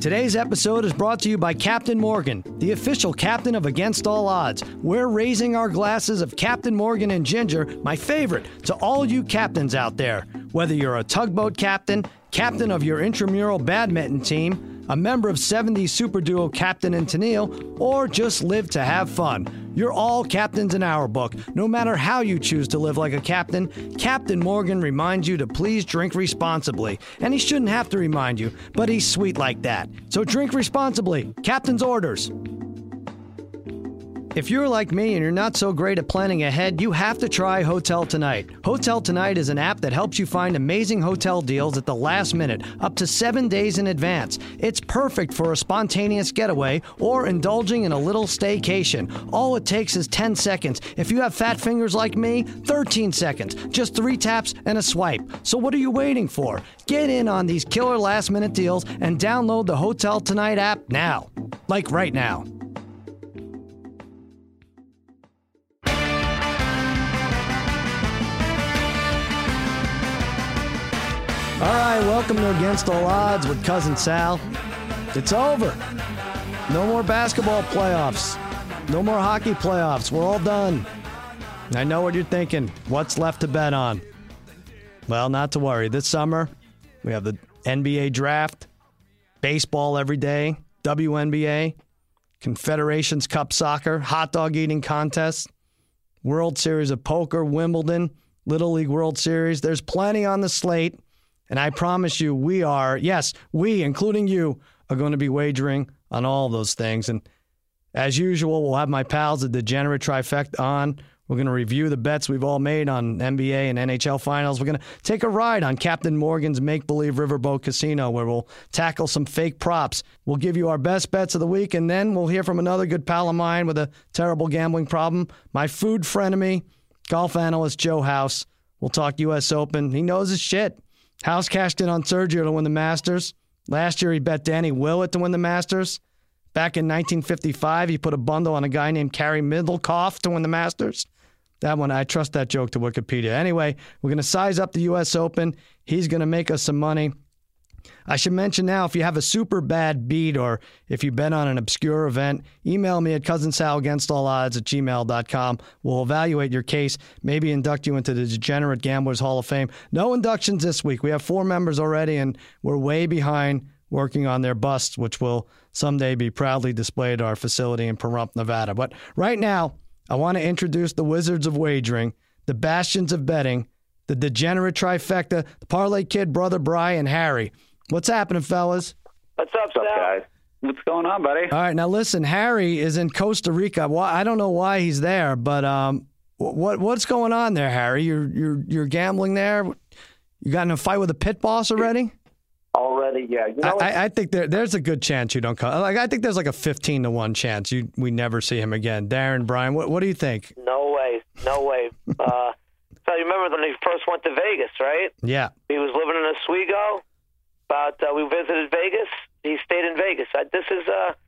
Today's episode is brought to you by Captain Morgan, the official captain of Against All Odds. We're raising our glasses of Captain Morgan and Ginger, my favorite, to all you captains out there. Whether you're a tugboat captain, captain of your intramural badminton team, a member of 70s super duo Captain and Tennille, or just live to have fun. You're all captains in our book. No matter how you choose to live like a captain, Captain Morgan reminds you to please drink responsibly. And he shouldn't have to remind you, but he's sweet like that. So drink responsibly. Captain's orders. If you're like me and you're not so great at planning ahead, you have to try Hotel Tonight. Hotel Tonight is an app that helps you find amazing hotel deals at the last minute, up to 7 days in advance. It's perfect for a spontaneous getaway or indulging in a little staycation. All it takes is 10 seconds. If you have fat fingers like me, 13 seconds. Just 3 taps and a swipe. So what are you waiting for? Get in on these killer last-minute deals and download the Hotel Tonight app now. Like right now. All right, welcome to Against All Odds with Cousin Sal. It's over. No more basketball playoffs. No more hockey playoffs. We're all done. I know what you're thinking. What's left to bet on? Well, not to worry. This summer, we have the NBA draft, baseball every day, WNBA, Confederations Cup soccer, hot dog eating contests, World Series of Poker, Wimbledon, Little League World Series. There's plenty on the slate. And I promise you, we are, yes, we, including you, are going to be wagering on all of those things. And as usual, we'll have my pals, the Degenerate Trifecta, on. We're going to review the bets we've all made on NBA and NHL finals. We're going to take a ride on Captain Morgan's make-believe riverboat casino, where we'll tackle some fake props. We'll give you our best bets of the week, and then we'll hear from another good pal of mine with a terrible gambling problem, my food frenemy, golf analyst Joe House. We'll talk U.S. Open. He knows his shit. House cashed in on Sergio to win the Masters. Last year, he bet Danny Willett to win the Masters. Back in 1955, he put a bundle on a guy named Carrie Middlecoff to win the Masters. That one, I trust that joke to Wikipedia. Anyway, we're going to size up the U.S. Open. He's going to make us some money. I should mention now, if you have a super bad beat or if you bet on an obscure event, email me at cousinsalagainstallodds@gmail.com. We'll evaluate your case, maybe induct you into the Degenerate Gamblers Hall of Fame. No inductions this week. We have 4 members already, and we're way behind working on their busts, which will someday be proudly displayed at our facility in Pahrump, Nevada. But right now, I want to introduce the Wizards of Wagering, the Bastions of Betting, the Degenerate Trifecta, the Parlay Kid, Brother Bry, and Harry. What's happening, fellas? What's up, guys? What's going on, buddy? All right, now listen, Harry is in Costa Rica. Well, I don't know why he's there, but what's going on there, Harry? You're gambling there? You got in a fight with a pit boss already? Already, yeah. You know, I think there's a good chance you don't come. Like, I think there's like a 15-1 chance we never see him again. Darren, Brian, what do you think? No way. So you remember when he first went to Vegas, right? Yeah. He was living in Oswego. But we visited Vegas. He stayed in Vegas. He's not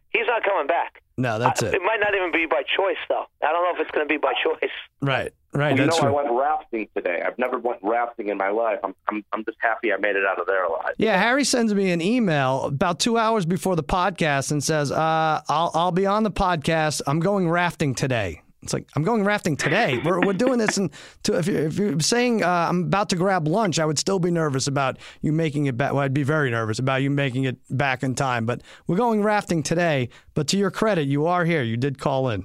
coming back. No, that's it. It might not even be by choice, though. I don't know if it's going to be by choice. Right. Well, I went rafting today. I've never went rafting in my life. I'm just happy I made it out of there alive. Yeah, Harry sends me an email about 2 hours before the podcast and says, "I'll be on the podcast. I'm going rafting today." It's like, I'm going rafting today. We're doing this, and if you're saying I'm about to grab lunch, I would still be nervous about you making it back. Well, I'd be very nervous about you making it back in time. But we're going rafting today. But to your credit, you are here. You did call in.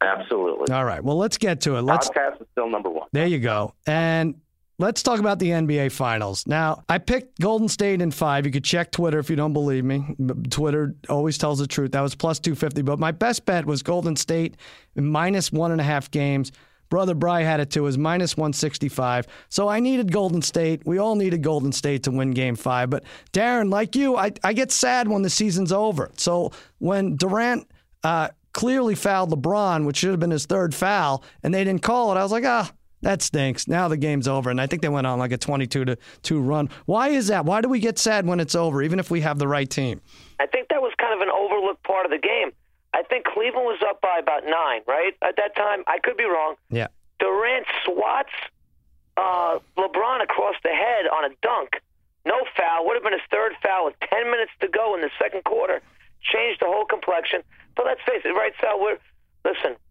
Absolutely. All right. Well, let's get to it. Podcast is still #1. There you go. And let's talk about the NBA Finals. Now, I picked Golden State in 5. You could check Twitter if you don't believe me. Twitter always tells the truth. That was +250. But my best bet was Golden State -1.5 games. Brother Bry had it too. It was -165. So I needed Golden State. We all needed Golden State to win Game 5. But Darren, like you, I get sad when the season's over. So when Durant clearly fouled LeBron, which should have been his 3rd foul, and they didn't call it, I was like, that stinks. Now the game's over, and I think they went on like a 22-2 run. Why is that? Why do we get sad when it's over, even if we have the right team? I think that was kind of an overlooked part of the game. I think Cleveland was up by about 9, right? At that time, I could be wrong. Yeah. Durant swats LeBron across the head on a dunk No foul. Would have been his third foul with 10 minutes to go in the second quarter. Changed the whole complexion. But let's face it, right, Sal?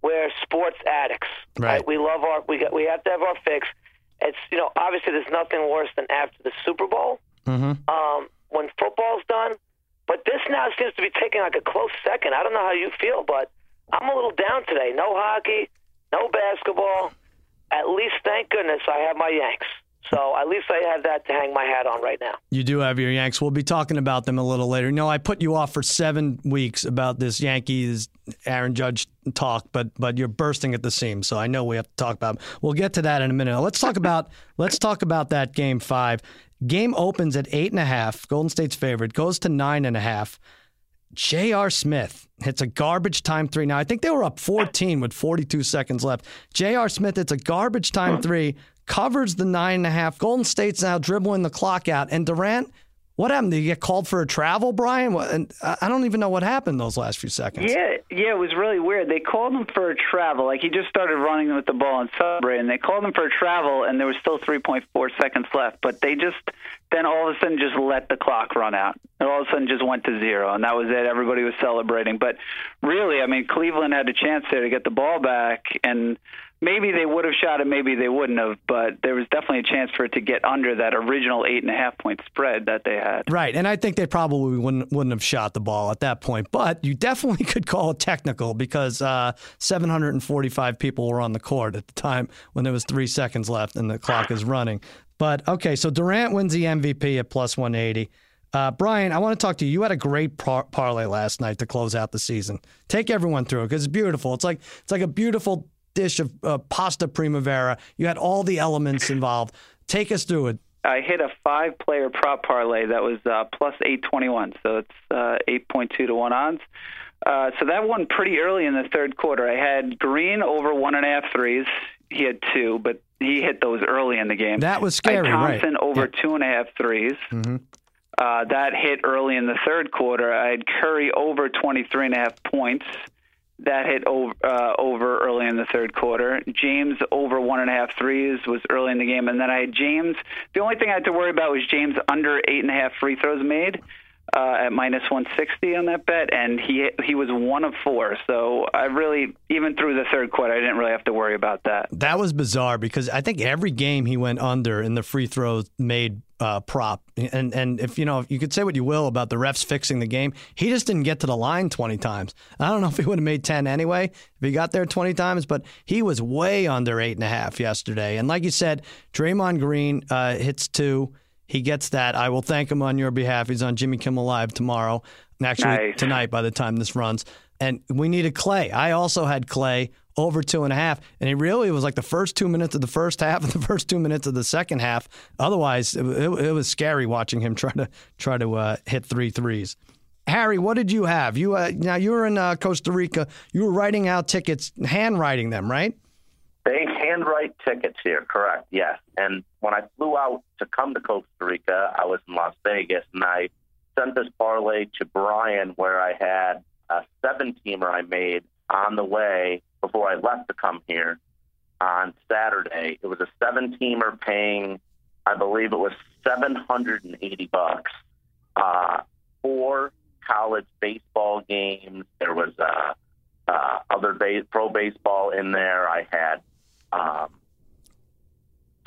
We're sports addicts. Right. We love our. We have to have our fix. It's, you know, obviously there's nothing worse than after the Super Bowl, when football's done. But this now seems to be taking like a close second. I don't know how you feel, but I'm a little down today. No hockey, no basketball. At least, thank goodness, I have my Yanks. So at least I have that to hang my hat on right now. You do have your Yanks. We'll be talking about them a little later. No, I put you off for 7 weeks about this Yankees Aaron Judge talk, but you're bursting at the seams. So I know we have to talk about them. We'll get to that in a minute. Let's talk about that Game 5. Game opens at 8.5. Golden State's favorite goes to 9.5. J.R. Smith hits a garbage time three. Now, I think they were up 14 with 42 seconds left. J.R. Smith hits a garbage time three, covers the 9.5. Golden State's now dribbling the clock out. And Durant, what happened? Did he get called for a travel, Brian? And I don't even know what happened those last few seconds. Yeah, it was really weird. They called him for a travel. Like, he just started running with the ball and celebrating. They called him for a travel, and there was still 3.4 seconds left. But they just then all of a sudden just let the clock run out. And all of a sudden just went to zero, and that was it. Everybody was celebrating. But really, I mean, Cleveland had a chance there to get the ball back, and maybe they would have shot it, maybe they wouldn't have, but there was definitely a chance for it to get under that original 8.5 point spread that they had. Right, and I think they probably wouldn't have shot the ball at that point, but you definitely could call it technical because 745 people were on the court at the time when there was 3 seconds left and the clock is running. But, okay, so Durant wins the MVP at plus 180. Brian, I want to talk to you. You had a great parlay last night to close out the season. Take everyone through it because it's beautiful. It's like a beautiful dish of pasta primavera. You had all the elements involved. Take us through it. I hit a 5-player prop parlay that was plus 821, so it's 8.2 to 1 odds. So that won pretty early in the third quarter. I had Green over 1.5 threes. He had 2, but he hit those early in the game. That was scary, right? I had Thompson over 2.5 threes. Mm-hmm. That hit early in the third quarter. I had Curry over 23.5 points. That hit over early in the third quarter. James over 1.5 threes was early in the game. And then I had James. The only thing I had to worry about was James under 8.5 free throws made at minus 160 on that bet. And he was 1 of 4. So I really, even through the third quarter, I didn't really have to worry about that. That was bizarre because I think every game he went under in the free throws made prop. And if you know, you could say what you will about the refs fixing the game, he just didn't get to the line 20 times. I don't know if he would have made 10 anyway if he got there 20 times, but he was way under 8.5 yesterday. And like you said, Draymond Green hits 2. He gets that. I will thank him on your behalf. He's on Jimmy Kimmel Live tomorrow. And actually tonight by the time this runs. And we needed Klay. I also had Klay over 2.5, and it really was like the first 2 minutes of the first half and the first 2 minutes of the second half. Otherwise, it was scary watching him try to hit 3 threes. Harry, what did you have? You now you were in Costa Rica. You were writing out tickets, handwriting them, right? They handwrite tickets here, correct? Yes. And when I flew out to come to Costa Rica, I was in Las Vegas, and I sent this parlay to Brian, where I had a 7-teamer I made on the way. Before I left to come here on Saturday, it was a 7-teamer paying, I believe it was $780. 4 college baseball games. There was other pro baseball in there. I had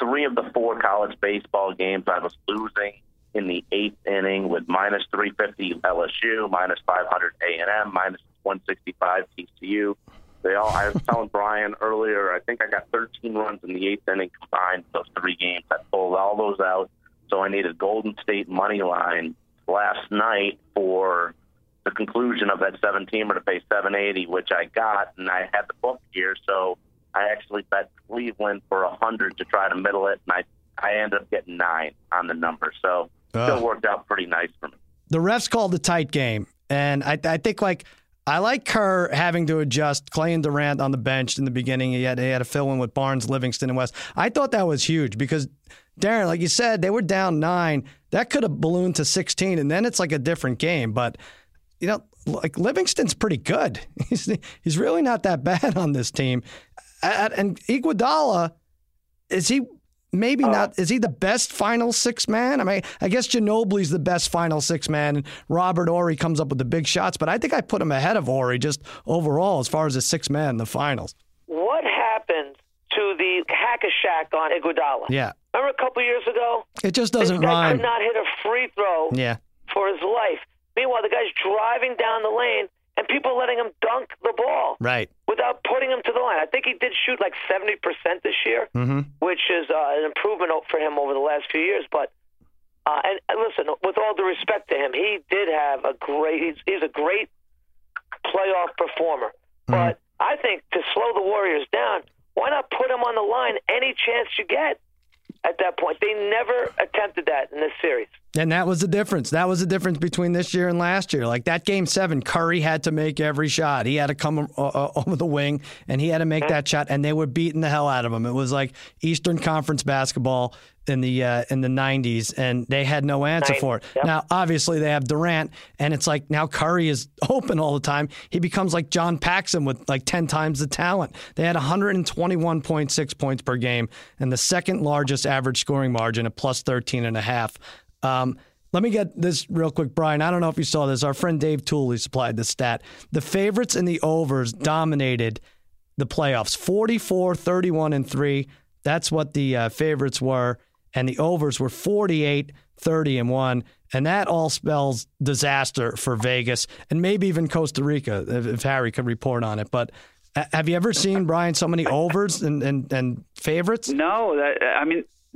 3 of the 4 college baseball games I was losing in the 8th inning with minus 350 LSU, minus 500 A&M, minus 165 TCU. I was telling Brian earlier, I think I got 13 runs in the 8th inning combined those 3 games. I pulled all those out, so I needed Golden State money line last night for the conclusion of that 7-teamer to pay $780, which I got, and I had the book here, so I actually bet Cleveland for 100 to try to middle it, and I ended up getting 9 on the number, so still worked out pretty nice for me. The refs called a tight game, and I think, like, I like Kerr having to adjust Klay and Durant on the bench in the beginning. He had a fill-in with Barnes, Livingston, and West. I thought that was huge because, Darren, like you said, they were down 9. That could have ballooned to 16, and then it's like a different game. But, you know, like Livingston's pretty good. He's really not that bad on this team. And Iguodala, is he – maybe not. Is he the best final six man? I mean, I guess Ginobili's the best final six man, and Robert Horry comes up with the big shots, but I think I put him ahead of Horry just overall as far as a six man in the finals. What happened to the hack-a-shack on Iguodala? Yeah. Remember a couple years ago? It just doesn't rhyme. This guy could not hit a free throw for his life. Meanwhile, the guy's driving down the lane, and people are letting him dunk the ball. Right. Without putting him to the line. I think he did shoot like 70% this year, which is an improvement for him over the last few years. But and listen, with all due respect to him, he did have a great he's a great playoff performer. But I think to slow the Warriors down, why not put him on the line any chance you get? At that point, they never attempted that in this series. And that was the difference. That was the difference between this year and last year. Like that Game 7, Curry had to make every shot. He had to come over the wing, and he had to make that shot, and they were beating the hell out of him. It was like Eastern Conference basketball in the 90s, and they had no answer for it. Yep. Now, obviously, they have Durant, and it's like now Curry is open all the time. He becomes like John Paxson with like 10 times the talent. They had 121.6 points per game and the second largest average scoring margin at plus 13.5. Let me get this real quick, Brian. I don't know if you saw this. Our friend Dave Tooley supplied this stat. The favorites in the overs dominated the playoffs, 44, 31, and 3. That's what the favorites were. And the overs were 48, 30, and 1. And that all spells disaster for Vegas and maybe even Costa Rica, if Harry could report on it. But have you ever seen, Brian, so many overs and favorites? No.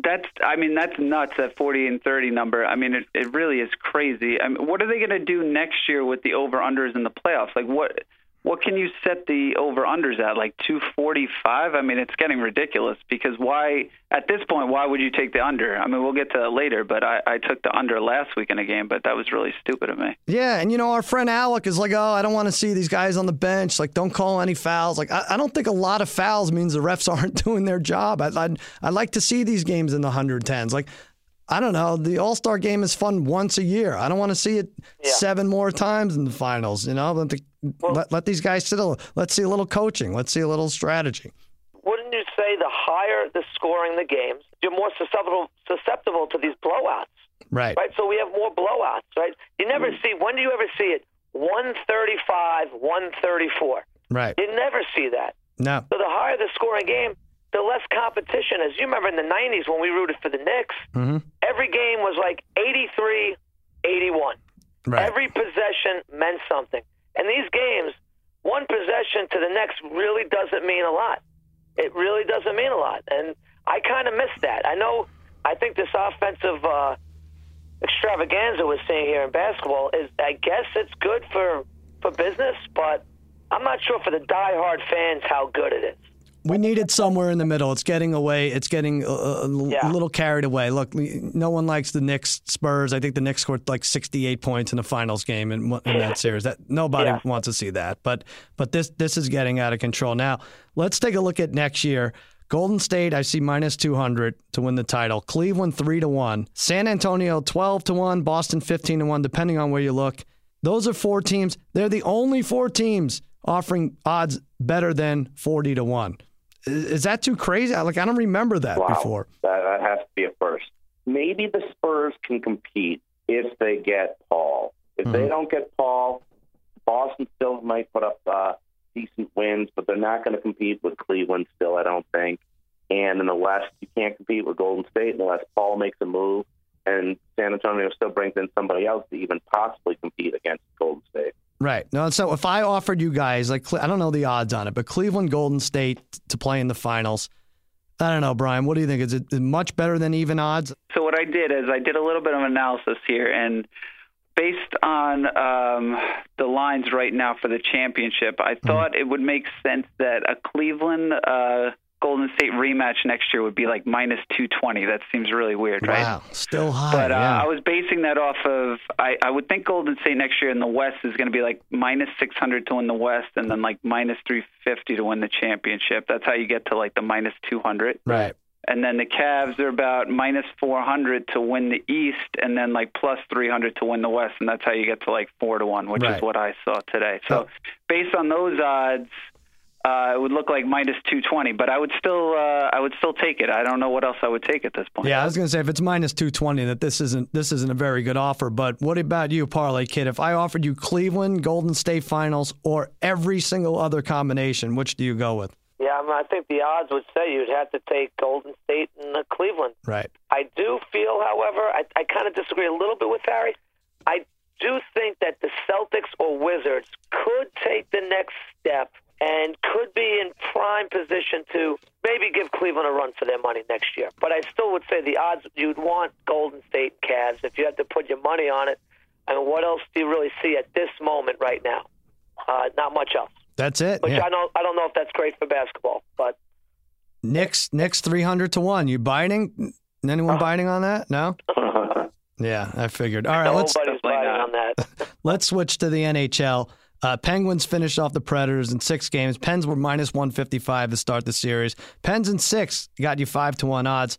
That's nuts, that 40 and 30 number. I mean, it really is crazy. I mean, what are they going to do next year with the over-unders in the playoffs? Like, what can you set the over-unders at, like 245? I mean, it's getting ridiculous because at this point, why would you take the under? I mean, we'll get to that later, but I took the under last week in a game, but that was really stupid of me. Yeah, and, you know, our friend Alec is like, I don't want to see these guys on the bench. Like, don't call any fouls. Like, I don't think a lot of fouls means the refs aren't doing their job. I'd like to see these games in the 110s. Like, I don't know. The All-Star game is fun once a year. I don't want to see it seven more times in the finals. You know, let these guys sit. Let's see a little coaching. Let's see a little strategy. Wouldn't you say the higher the scoring the games, you're more susceptible to these blowouts? Right. Right. So we have more blowouts. Right. You never see. When do you ever see it? 135, 134. Right. You never see that. No. So the higher the scoring game, the less competition is. You remember in the 90s when we rooted for the Knicks, every game was like 83, 81. Right. Every possession meant something. And these games, one possession to the next really doesn't mean a lot. It really doesn't mean a lot. And I kind of miss that. I think this offensive extravaganza we're seeing here in basketball is, I guess it's good for business, but I'm not sure for the diehard fans how good it is. We need it somewhere in the middle. It's getting away. It's getting a little carried away. Look, no one likes the Knicks, Spurs. I think the Knicks scored like 68 points in the finals game in that series. That nobody wants to see that. But this is getting out of control now. Let's take a look at next year. Golden State, I see minus 200 to win the title. Cleveland 3-1. San Antonio 12-1. Boston 15-1. Depending on where you look, those are four teams. They're the only four teams offering odds better than 40-1. Is that too crazy? Like, I don't remember that before. That has to be a first. Maybe the Spurs can compete if they get Paul. If they don't get Paul, Boston still might put up decent wins, but they're not going to compete with Cleveland still, I don't think. And in the West, you can't compete with Golden State unless Paul makes a move, and San Antonio still brings in somebody else to even possibly compete against Golden State. Right. No, so if I offered you guys, like, I don't know the odds on it, but Cleveland, Golden State to play in the finals, I don't know, Brian, what do you think? Is it much better than even odds? So what I did is I did a little bit of analysis here, and based on the lines right now for the championship, I thought it would make sense that a Cleveland Golden State rematch next year would be like minus 220. That seems really weird, right? Wow, still high. But I was basing that off of, I would think Golden State next year in the West is going to be like minus 600 to win the West and then like minus 350 to win the championship. That's how you get to like the minus 200. Right. And then the Cavs are about minus 400 to win the East and then like plus 300 to win the West. And that's how you get to like 4-1, which is what I saw today. So based on those odds, It would look like minus 220, but I would still take it. I don't know what else I would take at this point. Yeah, I was going to say if it's minus 220, that this isn't a very good offer. But what about you, Parlay Kid? If I offered you Cleveland, Golden State Finals, or every single other combination, which do you go with? Yeah, I think the odds would say you'd have to take Golden State and Cleveland. Right. I do feel, however, I kind of disagree a little bit with Harry. I do think that the Celtics or Wizards could take the next step and could be in prime position to maybe give Cleveland a run for their money next year. But I still would say the odds you'd want Golden State and Cavs if you had to put your money on it. I mean, what else do you really see at this moment right now? Not much else. That's it. Which yeah. I don't know if that's great for basketball, but Knicks 300 to 1. You biting? Anyone biting on that? No. Yeah, I figured. All right, nobody's biting on that. Let's switch to the NHL. Penguins finished off the Predators in 6 games. Pens were minus 155 to start the series. Pens in 6 got you 5 to 1 odds.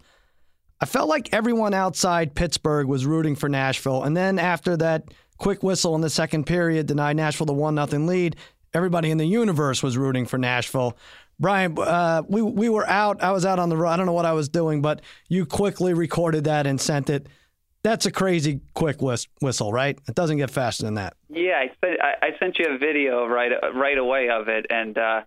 I felt like everyone outside Pittsburgh was rooting for Nashville, and then after that quick whistle in the second period denied Nashville the 1-0 lead, everybody in the universe was rooting for Nashville. Brian, we were out. I was out on the road. I don't know what I was doing, but you quickly recorded that and sent it. That's a crazy quick whistle, right? It doesn't get faster than that. Yeah, I sent you a video right away of it, and the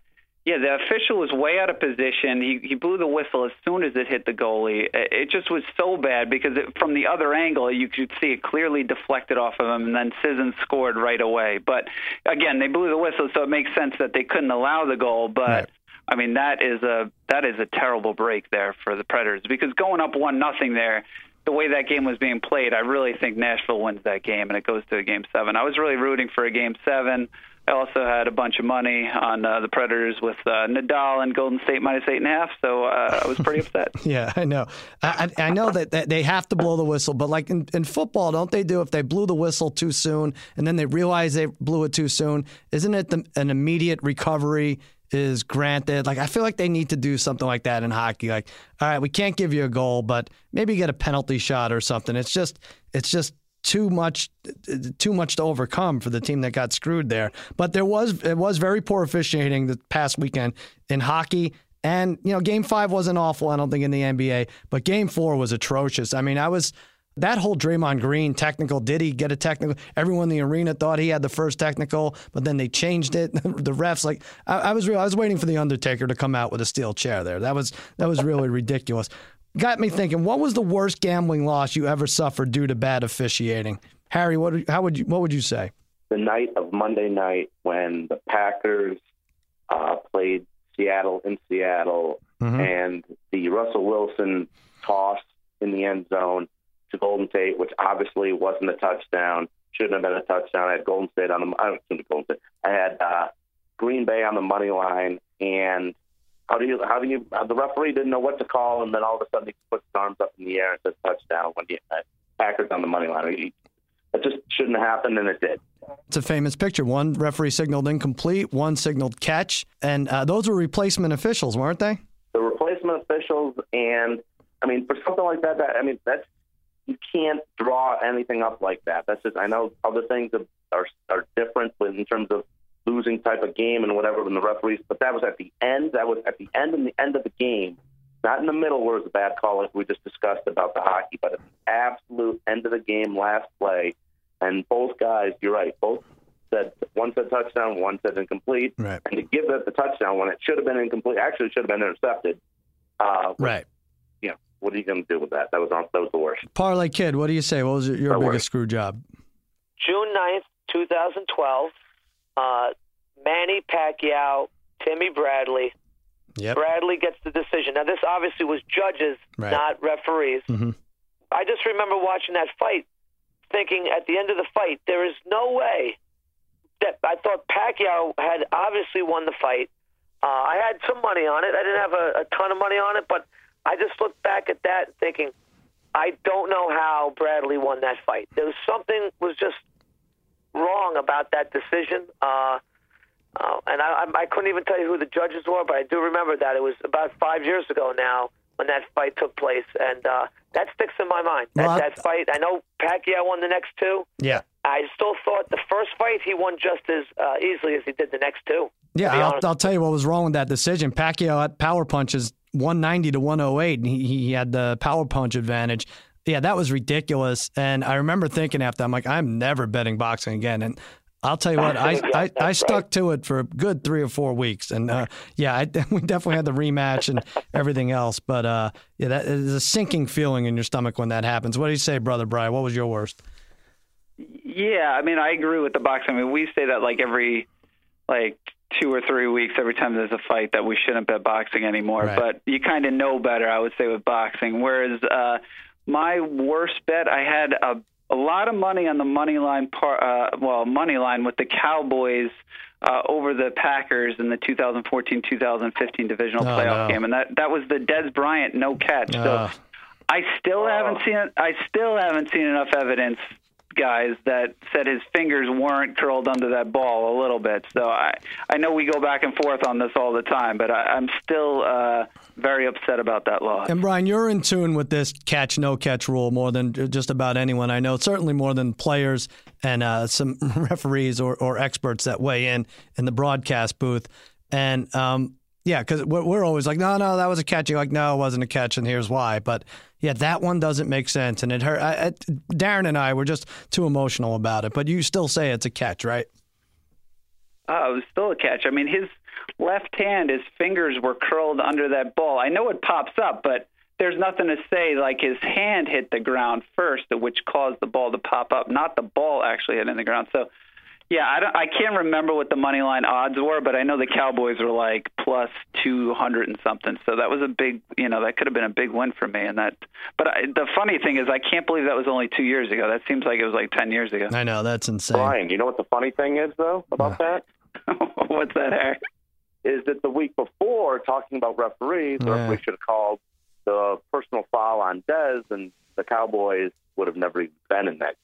official was way out of position. He blew the whistle as soon as it hit the goalie. It just was so bad because from the other angle, you could see it clearly deflected off of him, and then Sissons scored right away. But again, they blew the whistle, so it makes sense that they couldn't allow the goal, but. Right. I mean, that is a terrible break there for the Predators because going up 1-0 there, the way that game was being played, I really think Nashville wins that game, and it goes to a Game 7. I was really rooting for a Game 7. I also had a bunch of money on the Predators with Nadal and Golden State minus 8.5, so I was pretty upset. Yeah, I know. I know that they have to blow the whistle, but like in football, don't they do if they blew the whistle too soon and then they realize they blew it too soon? Isn't it an immediate recovery is granted? Like, I feel like they need to do something like that in hockey. Like, all right, we can't give you a goal, but maybe get a penalty shot or something. It's just too much to overcome for the team that got screwed there. But it was very poor officiating the past weekend in hockey. And, you know, Game 5 wasn't awful, I don't think, in the NBA, but Game 4 was atrocious. I mean, that whole Draymond Green technical, did he get a technical? Everyone in the arena thought he had the first technical, but then they changed it. The refs, like, I was waiting for The Undertaker to come out with a steel chair there. That was really ridiculous. Got me thinking, what was the worst gambling loss you ever suffered due to bad officiating? Harry, what would you say? The night of Monday night when the Packers played Seattle in Seattle, mm-hmm. and the Russell Wilson toss in the end zone to Golden Tate, which obviously wasn't a touchdown, shouldn't have been a touchdown. I had Golden State on the. I don't assume Golden State. I had Green Bay on the money line, and how do you? The referee didn't know what to call, and then all of a sudden he puts his arms up in the air and says touchdown when the Packers on the money line. It just shouldn't have happened, and it did. It's a famous picture. One referee signaled incomplete, one signaled catch, and those were replacement officials, weren't they? The replacement officials, and I mean, for something like that, that's. You can't draw anything up like that. That's just, I know other things are different in terms of losing type of game and whatever in the referees, but that was at the end. That was at the end and the end of the game, not in the middle where it was a bad call like we just discussed about the hockey, but at the absolute end of the game, last play. And both guys, you're right, both said, one said touchdown, one said incomplete. Right. And to give it the touchdown when it should have been incomplete, actually it should have been intercepted. Right. What are you going to do with that? That was the worst. Parlay Kid, what do you say? What was your biggest screw job? June 9th, 2012, Manny Pacquiao, Timmy Bradley. Yep. Bradley gets the decision. Now, this obviously was judges, right. Not referees. Mm-hmm. I just remember watching that fight, thinking at the end of the fight, there is no way that I thought Pacquiao had obviously won the fight. I had some money on it. I didn't have a ton of money on it, but I just looked back at that thinking, I don't know how Bradley won that fight. Something was just wrong about that decision. And I couldn't even tell you who the judges were, but I do remember that. It was about 5 years ago now when that fight took place. And that sticks in my mind, that fight. I know Pacquiao won the next 2. Yeah. I still thought the first fight fight, he won just as easily as he did the next two. Yeah, I'll tell you what was wrong with that decision. Pacquiao had power punches 190 to 108, and he had the power punch advantage. Yeah, that was ridiculous. And I remember thinking after, I'm like, I'm never betting boxing again. And I'll tell you what, I stuck to it for a good 3 or 4 weeks. And, we definitely had the rematch and everything else. But, that is a sinking feeling in your stomach when that happens. What do you say, Brother Brian? What was your worst? Yeah, I mean, I agree with the boxing. I mean, we say that, like, every, like, 2 or 3 weeks, every time there's a fight, that we shouldn't bet boxing anymore. Right. But you kind of know better, I would say, with boxing. Whereas my worst bet, I had a lot of money on the money line with the Cowboys over the Packers in the 2014-2015 divisional playoff game, and that was the Dez Bryant no catch. So I still haven't seen it. I still haven't seen enough evidence, guys, that said his fingers weren't curled under that ball a little bit. So I know we go back and forth on this all the time, but I'm still very upset about that loss. And, Brian, you're in tune with this catch-no-catch rule more than just about anyone I know, certainly more than players and some referees or experts that weigh in the broadcast booth. And, because we're always like, no, that was a catch. You're like, no, it wasn't a catch, and here's why. But, yeah, that one doesn't make sense, and it hurt. Darren and I were just too emotional about it, but you still say it's a catch, right? It was still a catch. I mean, his left hand, his fingers were curled under that ball. I know it pops up, but there's nothing to say like his hand hit the ground first, which caused the ball to pop up, not the ball actually hitting the ground. So, yeah, I can't remember what the money line odds were, but I know the Cowboys were like plus 200 and something. So that was a big, that could have been a big win for me. And that, but the funny thing is, I can't believe that was only 2 years ago. That seems like it was like 10 years ago. I know, that's insane. Brian, you know what the funny thing is though about that? What's that, Eric? Is that the week before, talking about referees, the referee should have called the personal foul on Dez, and the Cowboys would have never even been in that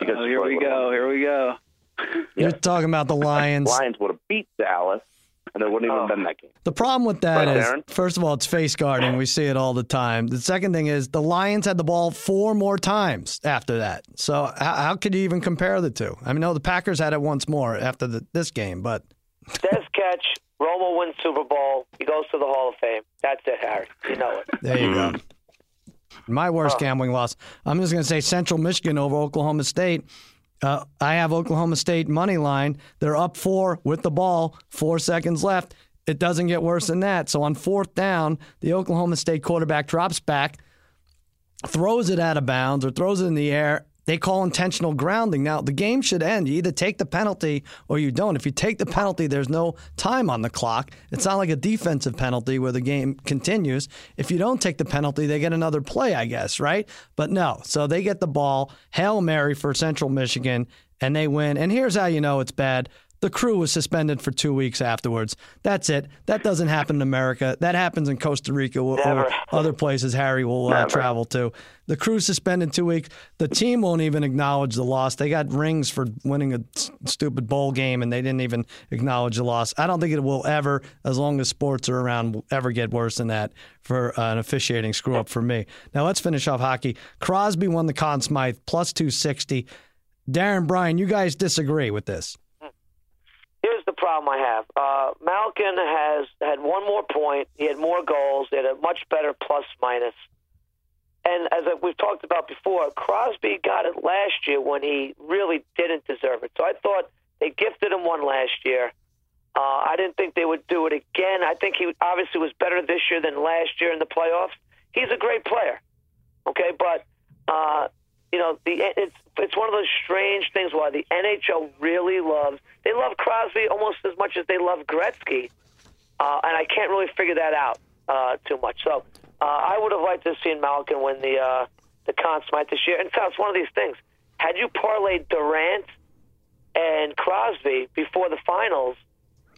game. Oh, here we go. You're talking about the Lions. Lions would have beat Dallas, and they wouldn't even have been that game. The problem with that is, Darren? First of all, it's face guarding. We see it all the time. The second thing is the Lions had the ball 4 more times after that. So how could you even compare the two? I mean, no, the Packers had it once more after this game, but... Dez catch, Romo wins Super Bowl, he goes to the Hall of Fame. That's it, Harry. You know it. There you go. My worst gambling loss. I'm just going to say Central Michigan over Oklahoma State. I have Oklahoma State money line. They're up 4 with the ball, 4 seconds left. It doesn't get worse than that. So on 4th down, the Oklahoma State quarterback drops back, throws it out of bounds or throws it in the air. They call intentional grounding. Now, the game should end. You either take the penalty or you don't. If you take the penalty, there's no time on the clock. It's not like a defensive penalty where the game continues. If you don't take the penalty, they get another play, I guess, right? But no. So they get the ball, Hail Mary for Central Michigan, and they win. And here's how you know it's bad. The crew was suspended for 2 weeks afterwards. That's it. That doesn't happen in America. That happens in Costa Rica or other places Harry will travel to. The crew suspended 2 weeks. The team won't even acknowledge the loss. They got rings for winning a stupid bowl game, and they didn't even acknowledge the loss. I don't think it will ever, as long as sports are around, will ever get worse than that for an officiating screw-up for me. Now let's finish off hockey. Crosby won the Conn Smythe, plus 260. Darren, Brian, you guys disagree with this. Problem I have. Malkin had one more point. He had more goals. He had a much better plus-minus. And as we've talked about before, Crosby got it last year when he really didn't deserve it. So I thought they gifted him one last year. I didn't think they would do it again. I think he obviously was better this year than last year in the playoffs. He's a great player. Okay, but it's one of those strange things why the NHL really loves. They love Crosby almost as much as they love Gretzky, and I can't really figure that out too much. So I would have liked to have seen Malkin win the Conn Smythe this year. And so it's one of these things. Had you parlayed Durant and Crosby before the finals,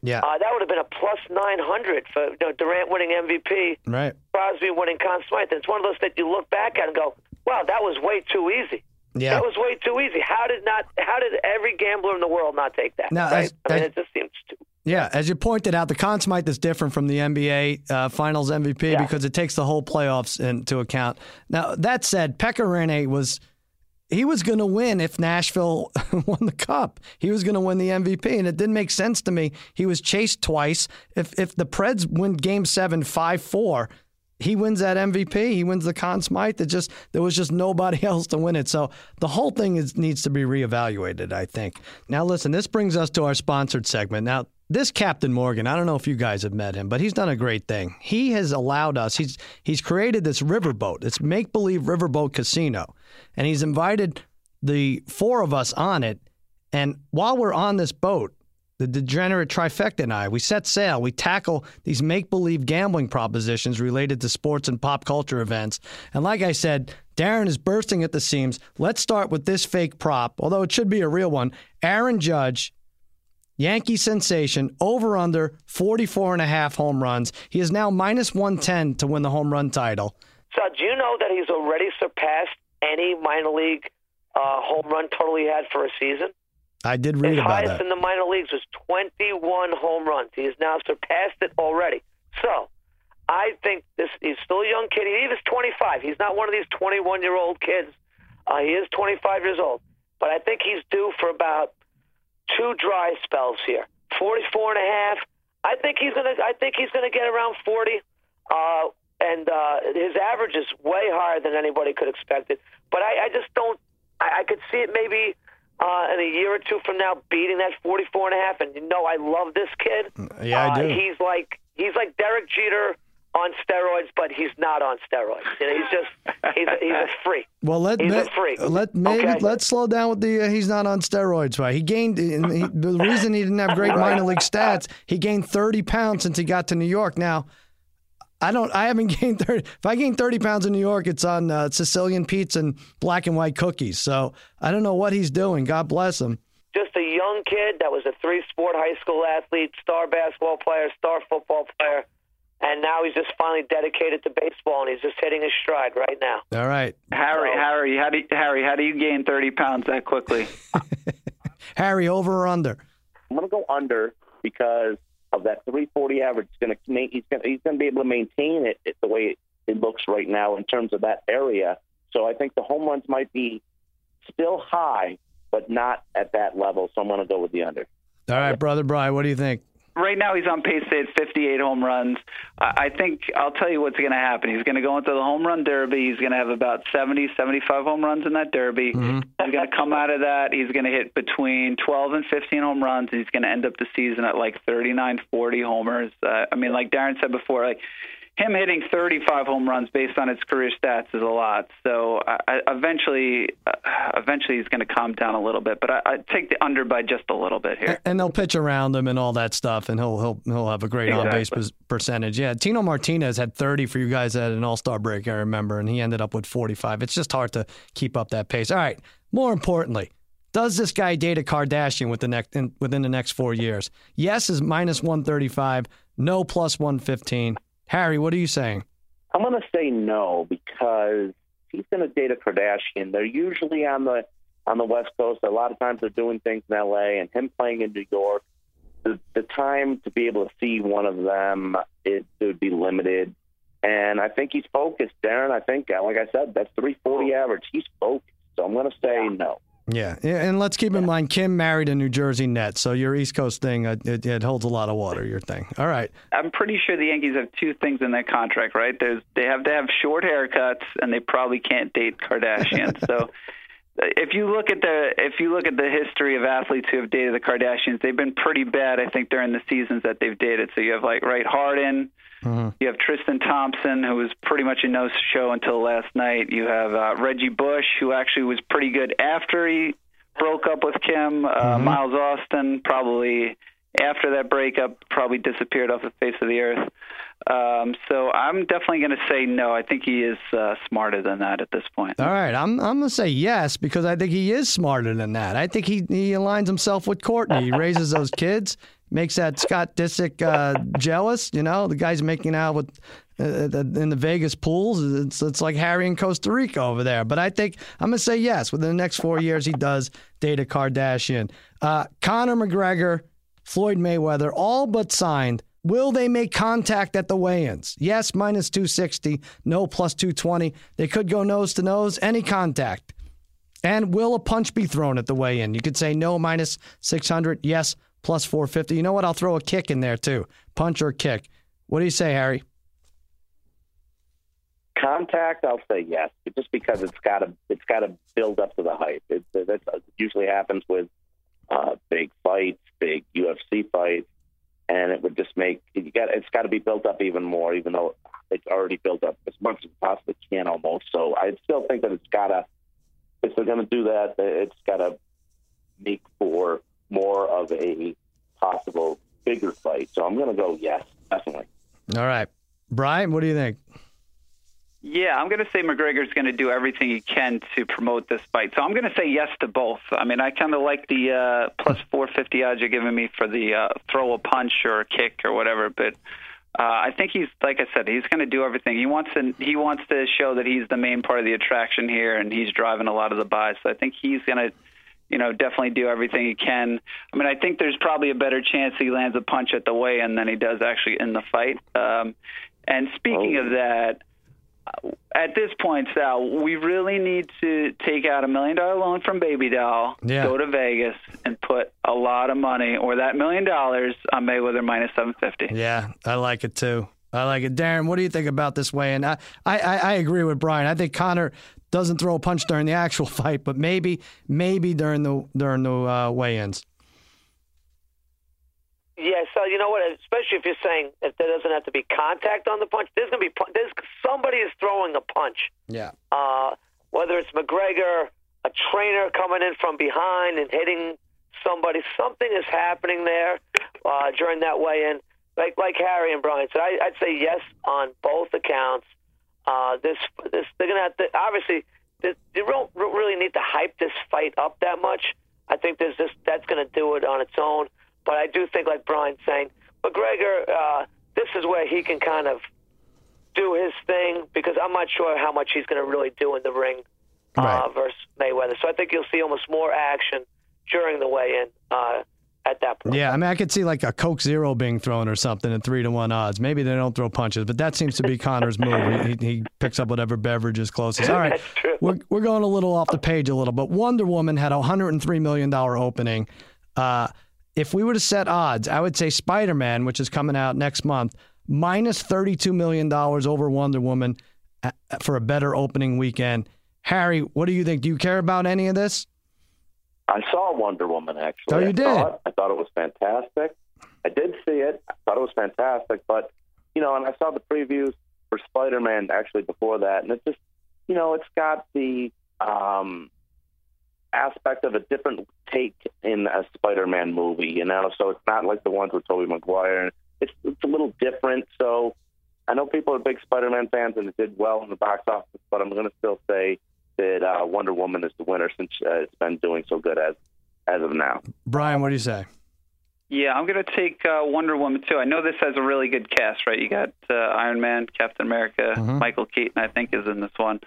that would have been a plus 900 for Durant winning MVP, right? Crosby winning Conn Smythe. And it's one of those that you look back at and go, wow, that was way too easy. Yeah. That was way too easy. How did every gambler in the world not take that? No, right? It just seems stupid. Yeah, as you pointed out, the Conn Smythe is different from the NBA Finals MVP because it takes the whole playoffs into account. Now, that said, Pekka Rinne was he was going to win if Nashville won the cup. He was going to win the MVP, and it didn't make sense to me. He was chased twice. If the Preds win Game 7, 5-4, he wins that MVP. He wins the Conn Smythe. There was just nobody else to win it. So the whole thing needs to be reevaluated, I think. Now, listen, this brings us to our sponsored segment. Now, this Captain Morgan, I don't know if you guys have met him, but he's done a great thing. He has allowed us, he's created this riverboat, this make-believe riverboat casino, and he's invited the four of us on it. And while we're on this boat, the Degenerate Trifecta and I, we set sail, we tackle these make-believe gambling propositions related to sports and pop culture events. And like I said, Darren is bursting at the seams. Let's start with this fake prop, although it should be a real one. Aaron Judge, Yankee sensation, over-under, 44.5 home runs. He is now -110 to win the home run title. So do you know that he's already surpassed any minor league home run total he had for a season? I did read about that. His highest in the minor leagues was 21 home runs. He has now surpassed it already. So I think he's still a young kid. He was 25. He's not one of these 21-year-old kids. He is 25 years old. But I think he's due for about two dry spells here. 44.5. I think he's gonna get around 40. His average is way higher than anybody could expect it. But I just don't. I could see it maybe in a year or two from now beating that 44.5. And you know, I love this kid. Yeah, I do. He's like Derek Jeter on steroids, but he's not on steroids. You know, he's a freak. Well, let's slow down with the he's not on steroids. Right? The reason he didn't have great minor league stats, he gained 30 pounds since he got to New York. Now, I haven't gained 30. If I gain 30 pounds in New York, it's on Sicilian pizza and black and white cookies. So I don't know what he's doing. God bless him. Just a young kid that was a three-sport high school athlete, star basketball player, star football player. And now he's just finally dedicated to baseball, and he's just hitting his stride right now. All right, Harry, how do you gain 30 pounds that quickly? Harry, over or under? I'm going to go under because of that 340 average. He's going to be able to maintain it the way it looks right now in terms of that area. So I think the home runs might be still high, but not at that level. So I'm going to go with the under. All right, brother Brian, what do you think? Right now he's on pace to hit 58 home runs. I think I'll tell you what's going to happen. He's going to go into the home run derby. He's going to have about 70, 75 home runs in that derby. Mm-hmm. He's going to come out of that. He's going to hit between 12 and 15 home runs, and he's going to end up the season at like 39, 40 homers. I mean, like Darren said before, like him hitting 35 home runs based on his career stats is a lot. So eventually he's going to calm down a little bit. But I take the under by just a little bit here. And they'll pitch around him and all that stuff, and he'll have a great on-base percentage. Yeah, Tino Martinez had 30 for you guys at an All-Star break, I remember, and he ended up with 45. It's just hard to keep up that pace. All right, more importantly, does this guy date a Kardashian within the next 4 years? Yes is -135, no +115. Harry, what are you saying? I'm going to say no because he's going to date a Kardashian. They're usually on the West Coast. A lot of times they're doing things in L.A. and him playing in New York. The time to be able to see one of them, it would be limited. And I think he's focused, Darren. I think, like I said, that's 340 average. He's focused. So I'm going to say no. Yeah, and let's keep in mind, Kim married a New Jersey Net, so your East Coast thing, it holds a lot of water, your thing. All right. I'm pretty sure the Yankees have two things in their contract, right? They have to have short haircuts, and they probably can't date Kardashians. So if you look at the history of athletes who have dated the Kardashians, they've been pretty bad, I think, during the seasons that they've dated. So you have, like, Harden. Mm-hmm. You have Tristan Thompson, who was pretty much a no-show until last night. You have Reggie Bush, who actually was pretty good after he broke up with Kim. Mm-hmm. Miles Austin, probably after that breakup, probably disappeared off the face of the earth. So I'm definitely going to say no. I think he is smarter than that at this point. All right. I'm going to say yes because I think he is smarter than that. I think he aligns himself with Courtney. He raises those kids. Makes that Scott Disick jealous, you know. The guy's making out with in the Vegas pools. It's like Harry in Costa Rica over there. But I think I'm gonna say yes. Within the next 4 years, he does date a Kardashian. Conor McGregor, Floyd Mayweather, all but signed. Will they make contact at the weigh-ins? Yes, -260. No, +220. They could go nose to nose. Any contact. And will a punch be thrown at the weigh-in? You could say no, minus 600. Yes, plus 450. You know what? I'll throw a kick in there, too. Punch or kick. What do you say, Harry? Contact, I'll say yes, but just because it's got to build up to the hype. That usually happens with big fights, big UFC fights, and it would just make it's got to be built up even more, even though it's already built up as much as it possibly can almost. So I still think that if they're going to do that, it's got to make for more of a possible bigger fight. So I'm going to go yes, definitely. All right. Brian, what do you think? Yeah, I'm going to say McGregor's going to do everything he can to promote this fight. So I'm going to say yes to both. I mean, I kind of like the plus 450 odds you're giving me for the throw a punch or a kick or whatever. But I think he's, like I said, he's going to do everything. He wants to show that he's the main part of the attraction here, and he's driving a lot of the buys. So I think he's going to, definitely do everything he can. I mean, I think there's probably a better chance he lands a punch at the weigh-in than he does actually in the fight. And speaking of that, at this point, Sal, we really need to take out $1 million loan from Baby Doll, go to Vegas, and put a lot of money or that $1 million on Mayweather minus 750. Yeah, I like it too. I like it. Darren, what do you think about this weigh-in? I agree with Brian. I think Conor doesn't throw a punch during the actual fight, but maybe during the weigh-ins. Yeah, so you know what? Especially if you're saying that there doesn't have to be contact on the punch, there's going to be somebody is throwing a punch. Yeah. Whether it's McGregor, a trainer coming in from behind and hitting somebody, something is happening there during that weigh-in. Like Harry and Brian said, I'd say yes on both accounts. They're going to have to obviously. They don't really need to hype this fight up that much. I think that's going to do it on its own. But I do think, like Brian's saying, McGregor, this is where he can kind of do his thing because I'm not sure how much he's going to really do in the ring versus Mayweather. So I think you'll see almost more action during the weigh-in at that point. Yeah, I mean, I could see like a Coke Zero being thrown or something at 3-1 odds. Maybe they don't throw punches, but that seems to be Conor's move. He picks up whatever beverage is closest. All right, that's true. We're going a little off the page a little, but Wonder Woman had a $103 million opening. If we were to set odds, I would say Spider-Man, which is coming out next month, minus $32 million over Wonder Woman for a better opening weekend. Harry, what do you think? Do you care about any of this? I saw Wonder Woman, actually. Oh, you did? I thought it was fantastic. I did see it. I thought it was fantastic. But, and I saw the previews for Spider-Man actually before that. And it just, it's got the aspect of a different take in a Spider-Man movie, so it's not like the ones with Tobey Maguire. It's a little different, so I know people are big Spider-Man fans and it did well in the box office, but I'm going to still say that Wonder Woman is the winner since it's been doing so good as of now. Brian, what do you say? Yeah, I'm going to take Wonder Woman, too. I know this has a really good cast, right? You got Iron Man, Captain America, Michael Keaton, I think, is in this one.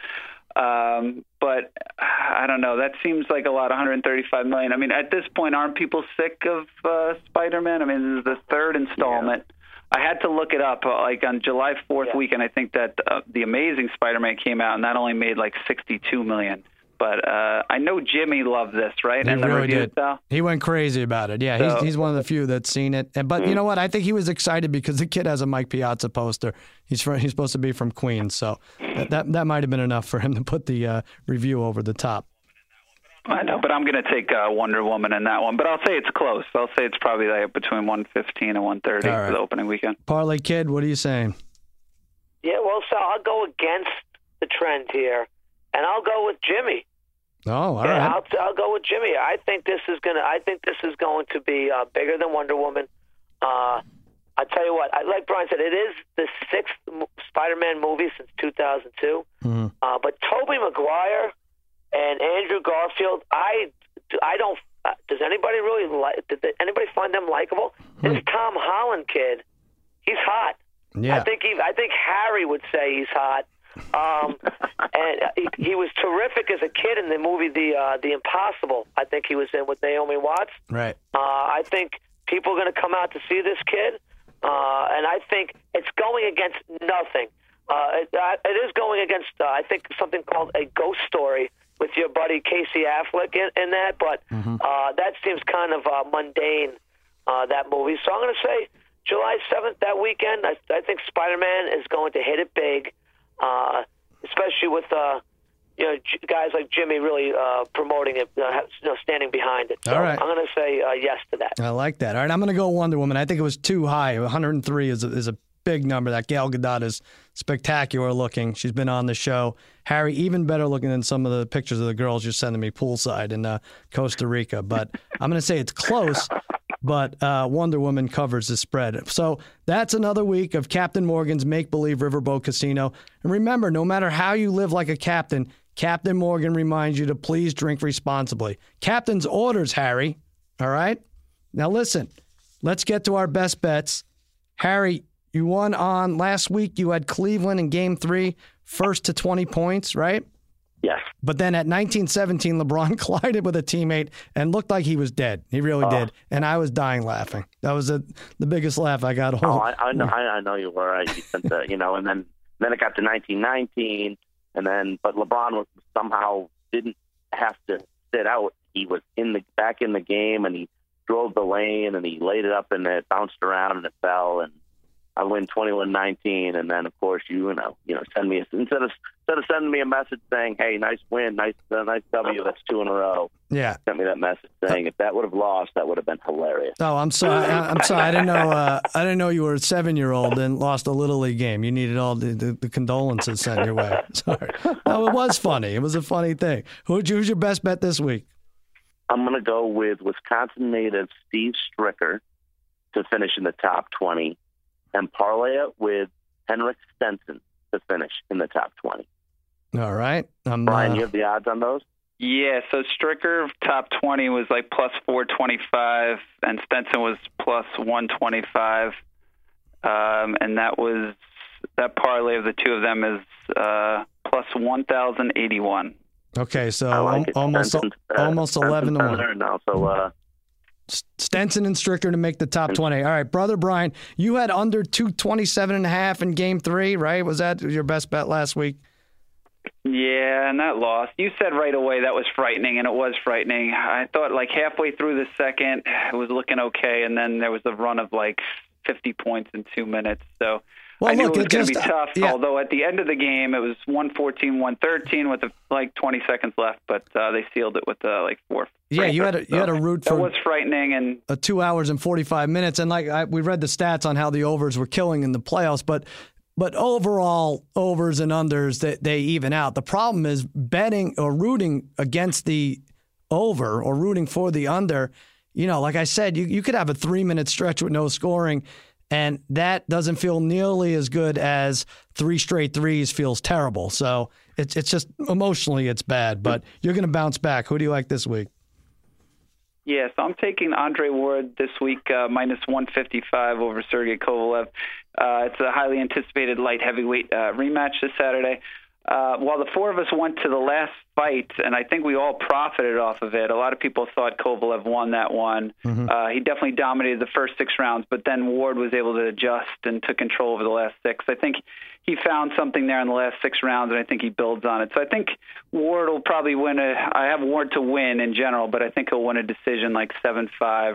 But I don't know. That seems like a lot, $135 million. I mean, at this point, aren't people sick of Spider-Man? I mean, this is the third installment. Yeah. I had to look it up. Like on July 4th weekend, I think that The Amazing Spider-Man came out, and that only made like $62 million. But I know Jimmy loved this, right? He really did. He went crazy about it. Yeah, so, he's one of the few that's seen it. But you know what? I think he was excited because the kid has a Mike Piazza poster. He's supposed to be from Queens, so that might have been enough for him to put the review over the top. I know, but I'm going to take Wonder Woman in that one. But I'll say it's close. I'll say it's probably like between 115 and 130 for the opening weekend. Parlay Kid, what are you saying? Yeah, well, so I'll go against the trend here, and I'll go with Jimmy. Oh, all right. I'll go with Jimmy. I think this is going to be bigger than Wonder Woman. I tell you what, like Brian said, it is the sixth Spider-Man movie since 2002. Mm-hmm. But Tobey Maguire and Andrew Garfield, I don't. Does anybody really like? Did anybody find them likable? Mm-hmm. This Tom Holland kid, he's hot. Yeah. I think Harry would say he's hot. And he was terrific as a kid in the movie The Impossible. I think he was in with Naomi Watts. Right. I think people are going to come out to see this kid, and I think it's going against nothing. It is going against I think something called A Ghost Story with your buddy Casey Affleck in that, but that seems kind of mundane, that movie. So I'm going to say July 7th, that weekend, I think Spider-Man is going to hit it big, especially with guys like Jimmy really promoting it, standing behind it. So all right. I'm going to say yes to that. I like that. All right, I'm going to go Wonder Woman. I think it was too high. 103 is a big number. That Gal Gadot is spectacular looking. She's been on the show. Harry, even better looking than some of the pictures of the girls you're sending me poolside in Costa Rica. But I'm going to say it's close, but Wonder Woman covers the spread. So that's another week of Captain Morgan's Make-Believe Riverboat Casino. And remember, no matter how you live like a captain, Captain Morgan reminds you to please drink responsibly. Captain's orders, Harry. All right? Now listen, let's get to our best bets. Harry, you won on last week. You had Cleveland in Game 3, first to 20 points, right? Yes. But then at 19-17, LeBron collided with a teammate and looked like he was dead. He really did. And I was dying laughing. That was the biggest laugh I got. I know you were. Right? And then it got to 19-19, and then but LeBron somehow didn't have to sit out. He was back in the game, and he drove the lane, and he laid it up, and it bounced around, and it fell, and I win 21-19, and then of course you know send me instead of sending me a message saying, "Hey, nice win, nice W, that's two in a row." Yeah, sent me that message saying if that would have lost, that would have been hilarious. Oh, I'm sorry, I didn't know you were a 7-year-old and lost a Little League game. You needed all the condolences sent your way. Sorry, no, it was funny. It was a funny thing. Who's your best bet this week? I'm gonna go with Wisconsin native Steve Stricker to finish in the top 20. And parlay it with Henrik Stenson to finish in the top 20. All right. Brian, you have the odds on those? Yeah, so Stricker top 20 was like plus 425, and Stenson was plus 125. And that parlay of the two of them is plus 1,081. Okay, so almost 11 to 1. Now, so... Stenson and Stricker to make the top 20. All right, brother Brian, you had under 227.5 in Game 3, right? Was that your best bet last week? Yeah, and that lost. You said right away that was frightening, and it was frightening. I thought like halfway through the second, it was looking okay, and then there was a run of like 50 points in 2 minutes. So I knew it was going to be tough, although at the end of the game, it was 114-113 with like 20 seconds left, but they sealed it with like fourth. Yeah, you had a root for that was frightening, and 2 hours and 45 minutes. And like we read the stats on how the overs were killing in the playoffs, but overall overs and unders they even out. The problem is betting or rooting against the over or rooting for the under. You know, like I said, you could have a 3-minute stretch with no scoring, and that doesn't feel nearly as good as three straight threes feels terrible. So it's just emotionally it's bad, but you're going to bounce back. Who do you like this week? Yeah, so I'm taking Andre Ward this week, minus 155 over Sergey Kovalev. It's a highly anticipated light heavyweight rematch this Saturday. While the four of us went to the last fight, and I think we all profited off of it, a lot of people thought Kovalev won that one. He definitely dominated the first 6 rounds, but then Ward was able to adjust and took control over the last 6. I think he found something there in the last 6 rounds, and I think he builds on it. So I think Ward will probably win. I have Ward to win in general, but I think he'll win a decision like 7-5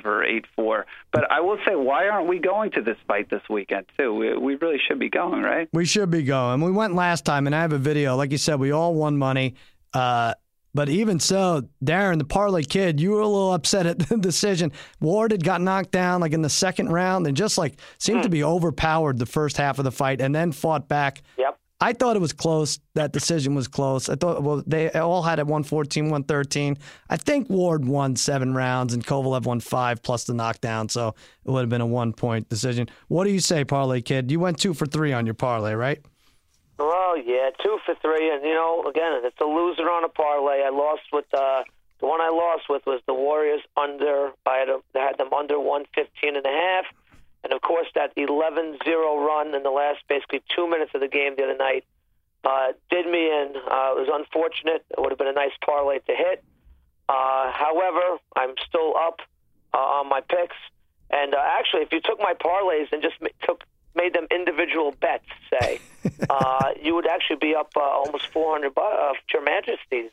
or 8-4. But I will say, why aren't we going to this fight this weekend, too? We really should be going, right? We should be going. We went last time, and I have a video. Like you said, we all won money. But even so, Darren, the parlay kid, you were a little upset at the decision. Ward had got knocked down like in the second round and just like seemed to be overpowered the first half of the fight and then fought back. Yep. I thought it was close. That decision was close. I thought, well, they all had it 114, 113. I think Ward won 7 rounds and Kovalev won 5 plus the knockdown. So it would have been a 1-point decision. What do you say, parlay kid? You went 2 for 3 on your parlay, right? Well, yeah, 2 for 3, and again, it's a loser on a parlay. I lost with the one I lost with was the Warriors under. I had them under 115.5, and of course that 11-0 run in the last basically 2 minutes of the game the other night did me in. It was unfortunate. It would have been a nice parlay to hit. However, I'm still up on my picks, and actually, if you took my parlays and just took made them individual bets, say, you would actually be up almost $400 of Your Majesty's.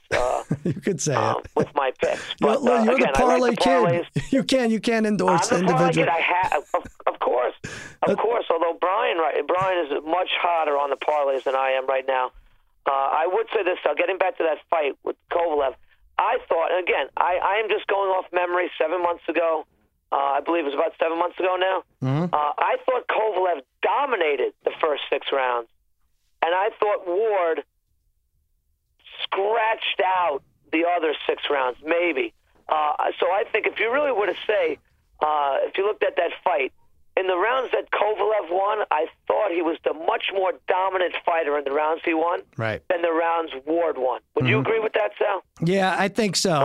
You could say it with my picks. But, you're again, the parlay like kid. You can endorse I'm the individual. Parlay kid. Of course. Although Brian is much hotter on the parlays than I am right now. I would say this, though, getting back to that fight with Kovalev, I thought, and again, I am just going off memory 7 months ago. I believe it was about 7 months ago now. Mm-hmm. I thought Kovalev dominated the first six rounds. And I thought Ward scratched out the other six rounds, maybe. So I think if you really were to say, if you looked at that fight, in the rounds that Kovalev won, I thought he was the much more dominant fighter in the rounds he won than the rounds Ward won. Would you agree with that, Sal? Yeah, I think so.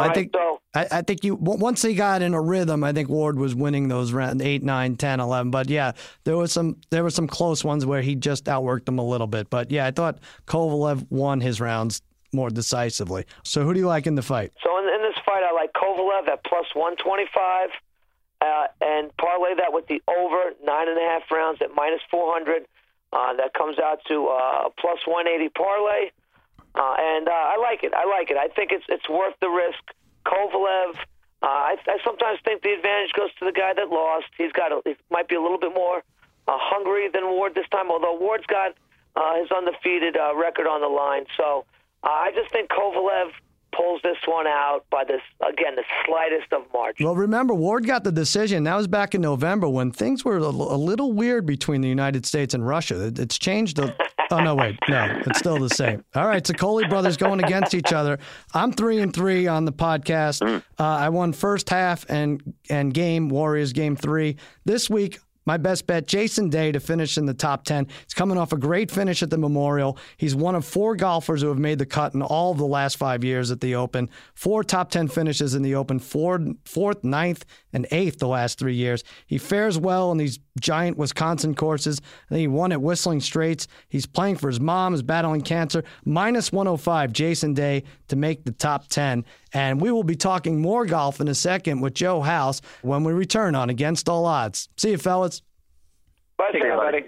I think once he got in a rhythm, I think Ward was winning those rounds 8, 9, 10, 11. But, yeah, there were some close ones where he just outworked them a little bit. But, yeah, I thought Kovalev won his rounds more decisively. So who do you like in the fight? So in this fight, I like Kovalev at plus 125. And parlay that with the over 9.5 rounds at minus 400. That comes out to plus 180 parlay. And I like it. I think it's worth the risk. Kovalev, I sometimes think the advantage goes to the guy that lost. He might be a little bit more hungry than Ward this time, although Ward's got his undefeated record on the line. So I just think Kovalev pulls this one out by the slightest of margin. Well, remember, Ward got the decision. That was back in November when things were a little weird between the United States and Russia. It's changed. Oh, no, wait. No, it's still the same. All right, so Coley brothers going against each other. I'm 3-3 on the podcast. I won first half and game, Warriors game 3. This week, my best bet, Jason Day, to finish in the top 10. He's coming off a great finish at the Memorial. He's one of 4 golfers who have made the cut in all of the last 5 years at the Open. 4 top 10 finishes in the Open, 4th, 9th, and 8th the last 3 years. He fares well on these giant Wisconsin courses. I think he won at Whistling Straits. He's playing for his mom, is battling cancer. Minus 105, Jason Day, to make the top 10. And we will be talking more golf in a second with Joe House when we return on Against All Odds. See you, fellas. Bye, everybody.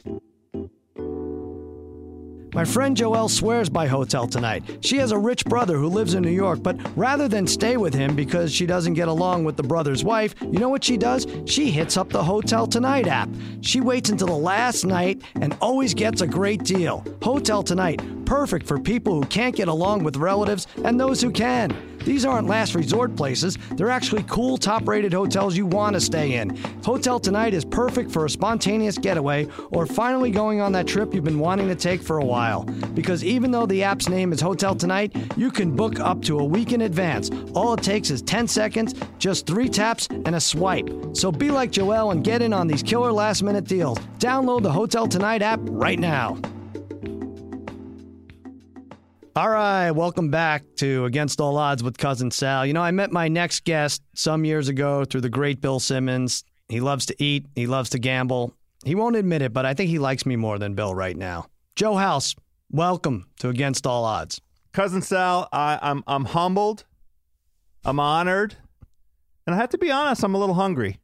My friend Joelle swears by Hotel Tonight. She has a rich brother who lives in New York, but rather than stay with him because she doesn't get along with the brother's wife, you know what she does? She hits up the Hotel Tonight app. She waits until the last night and always gets a great deal. Hotel Tonight, perfect for people who can't get along with relatives and those who can. These aren't last resort places. They're actually cool, top-rated hotels you want to stay in. Hotel Tonight is perfect for a spontaneous getaway or finally going on that trip you've been wanting to take for a while. Because even though the app's name is Hotel Tonight, you can book up to a week in advance. All it takes is 10 seconds, just 3 taps, and a swipe. So be like Joelle and get in on these killer last-minute deals. Download the Hotel Tonight app right now. All right, welcome back to Against All Odds with Cousin Sal. You know, I met my next guest some years ago through the great Bill Simmons. He loves to eat. He loves to gamble. He won't admit it, but I think he likes me more than Bill right now. Joe House, welcome to Against All Odds. Cousin Sal, I'm humbled. I'm honored. And I have to be honest, I'm a little hungry.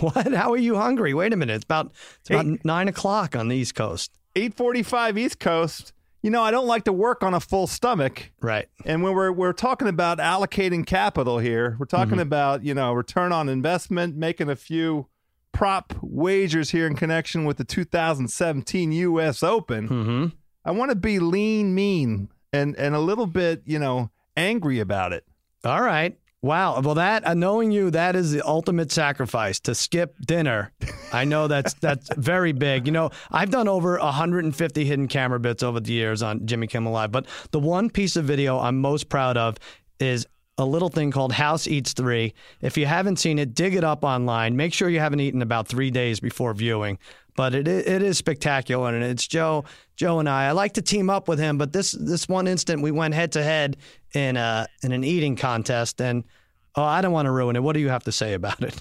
What? How are you hungry? Wait a minute. It's about 9 o'clock on the East Coast. 8:45 East Coast. You know, I don't like to work on a full stomach. Right. And when we're talking about allocating capital here, we're talking about, you know, return on investment, making a few prop wagers here in connection with the 2017 U.S. Open. Mm-hmm. I want to be lean, mean, and a little bit, you know, angry about it. All right. Wow. Well, knowing you, that is the ultimate sacrifice, to skip dinner. I know that's very big. You know, I've done over 150 hidden camera bits over the years on Jimmy Kimmel Live, but the one piece of video I'm most proud of is a little thing called House Eats 3. If you haven't seen it, dig it up online. Make sure you haven't eaten about 3 days before viewing. But it is spectacular, and it's Joe and I. I like to team up with him, but this one instant we went head to head in an eating contest, and I don't want to ruin it. What do you have to say about it?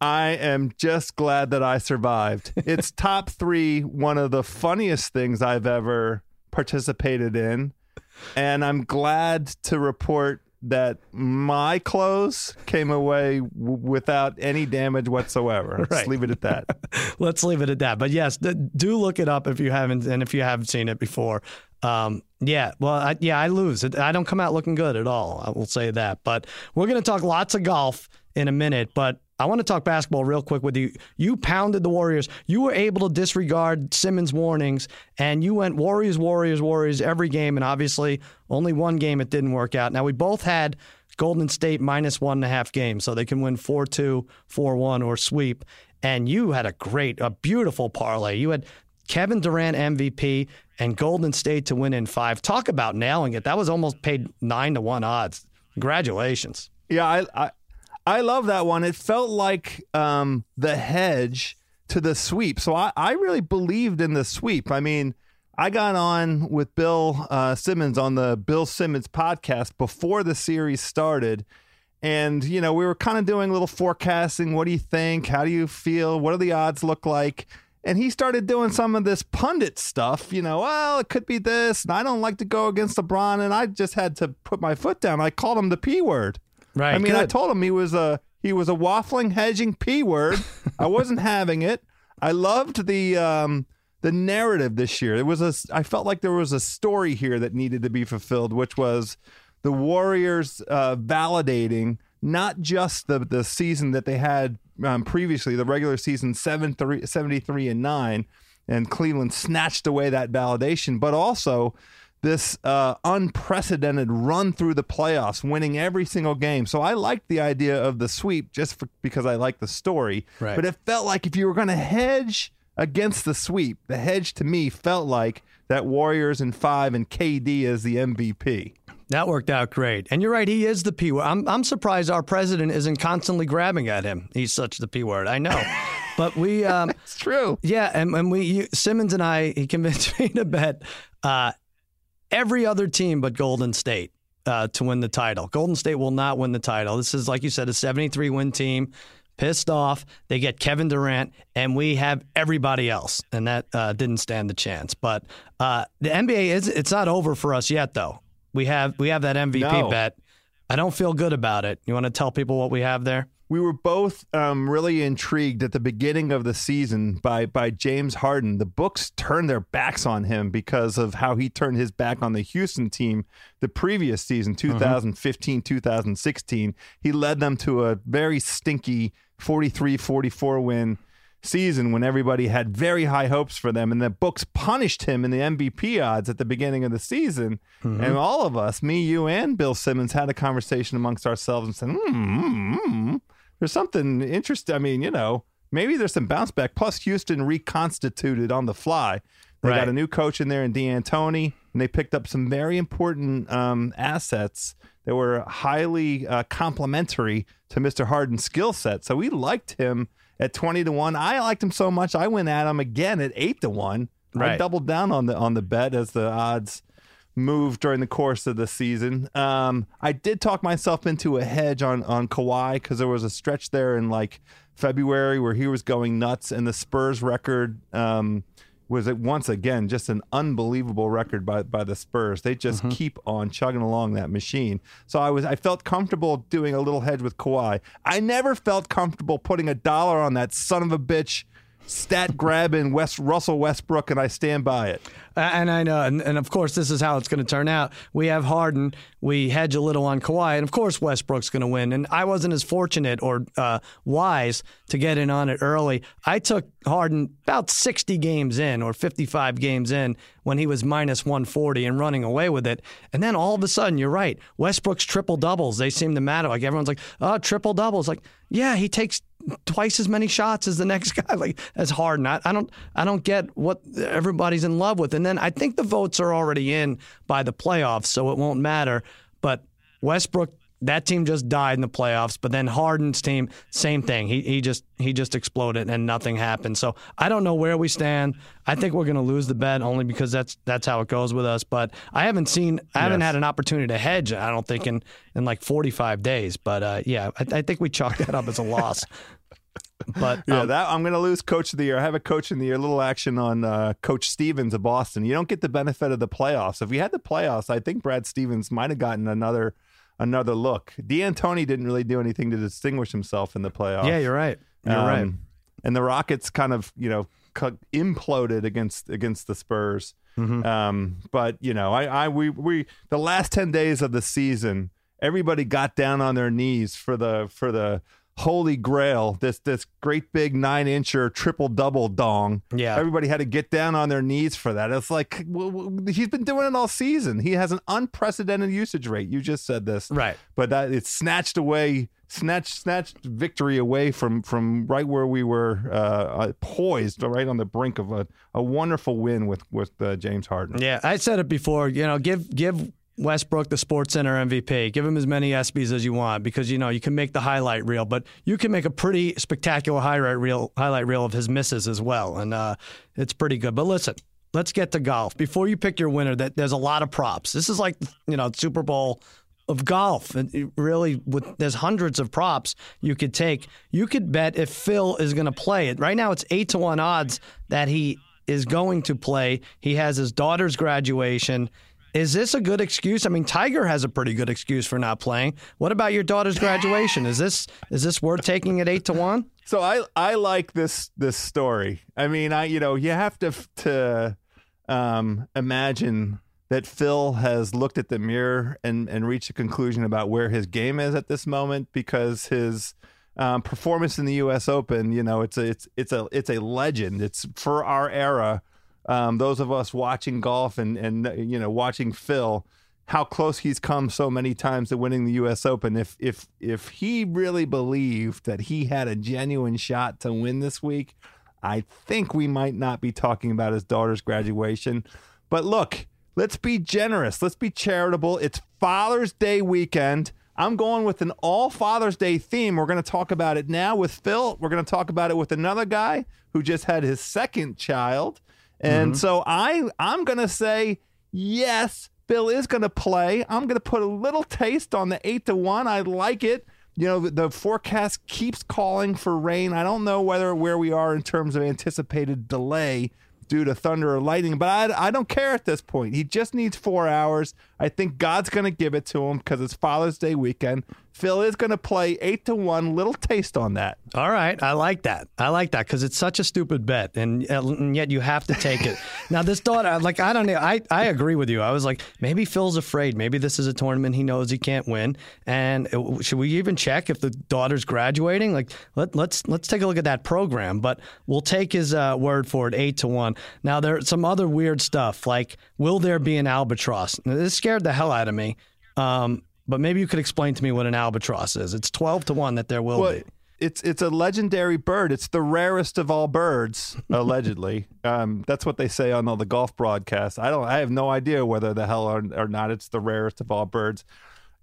I am just glad that I survived. It's top 3, one of the funniest things I've ever participated in, and I'm glad to report that my clothes came away without any damage whatsoever. Right. Let's leave it at that. Let's leave it at that. But yes, do look it up if you haven't, and if you have seen it before. Yeah, well, I lose. I don't come out looking good at all. I will say that. But we're going to talk lots of golf in a minute, but I want to talk basketball real quick with you. You pounded the Warriors. You were able to disregard Simmons' warnings, and you went Warriors, Warriors, Warriors every game, and obviously only one game it didn't work out. Now, we both had Golden State minus 1.5 games, so they can win 4-2, 4-1, or sweep. And you had a beautiful parlay. You had Kevin Durant MVP and Golden State to win in 5. Talk about nailing it. That was almost paid 9-1 odds. Congratulations. Yeah, I love that one. It felt like the hedge to the sweep. So I really believed in the sweep. I mean, I got on with Bill Simmons on the Bill Simmons podcast before the series started. And, you know, we were kind of doing a little forecasting. What do you think? How do you feel? What do the odds look like? And he started doing some of this pundit stuff. You know, well, it could be this. And I don't like to go against LeBron. And I just had to put my foot down. I called him the P word. Right. I mean, good. I told him he was a waffling, hedging P word. I wasn't having it. I loved the narrative this year. I felt like there was a story here that needed to be fulfilled, which was the Warriors validating not just the season that they had previously, the regular season 73-9, and Cleveland snatched away that validation, but also this unprecedented run through the playoffs, winning every single game. So I liked the idea of the sweep just because I like the story. Right. But it felt like if you were going to hedge against the sweep, the hedge to me felt like that Warriors in 5 and KD as the MVP. That worked out great. And you're right, he is the P word. I'm surprised our president isn't constantly grabbing at him. He's such the P word. I know. But we... it's true. Yeah, and Simmons and I, he convinced me to bet... every other team but Golden State to win the title. Golden State will not win the title. This is, like you said, a 73-win team. Pissed off. They get Kevin Durant, and we have everybody else. And that didn't stand the chance. But the NBA, it's not over for us yet, though. We have that MVP bet. I don't feel good about it. You want to tell people what we have there? We were both really intrigued at the beginning of the season by James Harden. The books turned their backs on him because of how he turned his back on the Houston team the previous season, 2015-2016. He led them to a very stinky 43-44 win season when everybody had very high hopes for them. And the books punished him in the MVP odds at the beginning of the season. Mm-hmm. And all of us, me, you, and Bill Simmons, had a conversation amongst ourselves and said, there's something interesting. I mean, you know, maybe there's some bounce back. Plus, Houston reconstituted on the fly. They got a new coach in there in D'Antoni, and they picked up some very important assets that were highly complementary to Mr. Harden's skill set. So we liked him at 20-1. I liked him so much, I went at him again at 8-1. Right. I doubled down on the bet as the odds move during the course of the season. I did talk myself into a hedge on Kawhi because there was a stretch there in like February where he was going nuts, and the Spurs record was once again just an unbelievable record by the Spurs. They just keep on chugging along that machine. So I felt comfortable doing a little hedge with Kawhi. I never felt comfortable putting $1 on that son of a bitch stat grabbing Russell Westbrook, and I stand by it. And I know, and of course, this is how it's going to turn out. We have Harden, we hedge a little on Kawhi, and of course, Westbrook's going to win. And I wasn't as fortunate or wise to get in on it early. I took Harden about 60 games in or 55 games in when he was minus 140 and running away with it. And then all of a sudden, you're right, Westbrook's triple doubles, they seem to matter. Like everyone's like, oh, triple doubles. Like, yeah, he takes twice as many shots as the next guy, like as Harden. I don't get what everybody's in love with. And then I think the votes are already in by the playoffs, so it won't matter. But Westbrook, that team just died in the playoffs. But then Harden's team, same thing. He just exploded and nothing happened. So I don't know where we stand. I think we're going to lose the bet only because that's how it goes with us. But I haven't had an opportunity to hedge, I don't think, in like 45 days. But I think we chalked that up as a loss. But I'm going to lose Coach of the Year. I have a Coach in the Year, little action on Coach Stevens of Boston. You don't get the benefit of the playoffs. If we had the playoffs, I think Brad Stevens might have gotten another another look. D'Antoni didn't really do anything to distinguish himself in the playoffs. Yeah, you're right. You're right. And the Rockets kind of, you know, imploded against the Spurs. Mm-hmm. But you know, we the last 10 days of the season, everybody got down on their knees for the holy grail, this great big 9-incher triple-double dong. Yeah, everybody had to get down on their knees for that. It's like, he's been doing it all season. He has an unprecedented usage rate. You just said this, right? But that it's snatched victory away from right where we were poised, right on the brink of a wonderful win with James Harden. Yeah, I said it before. You know, give Westbrook the SportsCenter MVP. Give him as many ESPYs as you want, because you know you can make the highlight reel, but you can make a pretty spectacular highlight reel of his misses as well, and it's pretty good. But listen, let's get to golf. Before you pick your winner, there's a lot of props. This is like, you know, Super Bowl of golf. It really, there's hundreds of props you could take. You could bet if Phil is going to play it. Right now, it's 8-1 odds that he is going to play. He has his daughter's graduation. Is this a good excuse? I mean, Tiger has a pretty good excuse for not playing. What about your daughter's graduation? Is this worth taking at 8-1? So I like this story. I mean, you have to imagine that Phil has looked at the mirror and reached a conclusion about where his game is at this moment, because his performance in the U.S. Open, you know, it's a legend. It's for our era. Those of us watching golf and you know, watching Phil, how close he's come so many times to winning the U.S. Open. If he really believed that he had a genuine shot to win this week, I think we might not be talking about his daughter's graduation. But look, let's be generous. Let's be charitable. It's Father's Day weekend. I'm going with an all Father's Day theme. We're going to talk about it now with Phil. We're going to talk about it with another guy who just had his second child. And mm-hmm. So I'm going to say, yes, Bill is going to play. I'm going to put a little taste on the 8-1. I like it. You know, the forecast keeps calling for rain. I don't know where we are in terms of anticipated delay due to thunder or lightning, but I don't care at this point. He just needs 4 hours. I think God's going to give it to him because it's Father's Day weekend. Phil is going to play 8-1. Little taste on that. All right. I like that. I like that because it's such a stupid bet, and yet you have to take it. Now, this daughter, like, I don't know. I agree with you. I was like, maybe Phil's afraid. Maybe this is a tournament he knows he can't win. And should we even check if the daughter's graduating? Like, let's take a look at that program. But we'll take his word for it, 8-1. Now, there's some other weird stuff, like, will there be an albatross? Now, this scared the hell out of me. But maybe you could explain to me what an albatross is. It's 12-1 that there will be. It's a legendary bird. It's the rarest of all birds, allegedly. That's what they say on all the golf broadcasts. I have no idea whether the hell or not it's the rarest of all birds.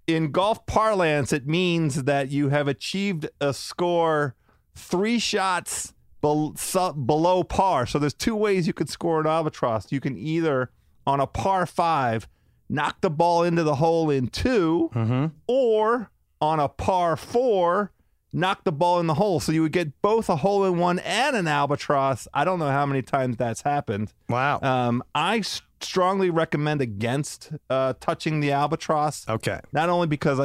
In golf parlance, it means that you have achieved a score 3 shots below par. So there's 2 ways you could score an albatross. You can either, on a par 5, knock the ball into the hole in 2, mm-hmm. or on a par 4, knock the ball in the hole. So you would get both a hole in one and an albatross. I don't know how many times that's happened. Wow. I strongly recommend against touching the albatross. Okay. Not only because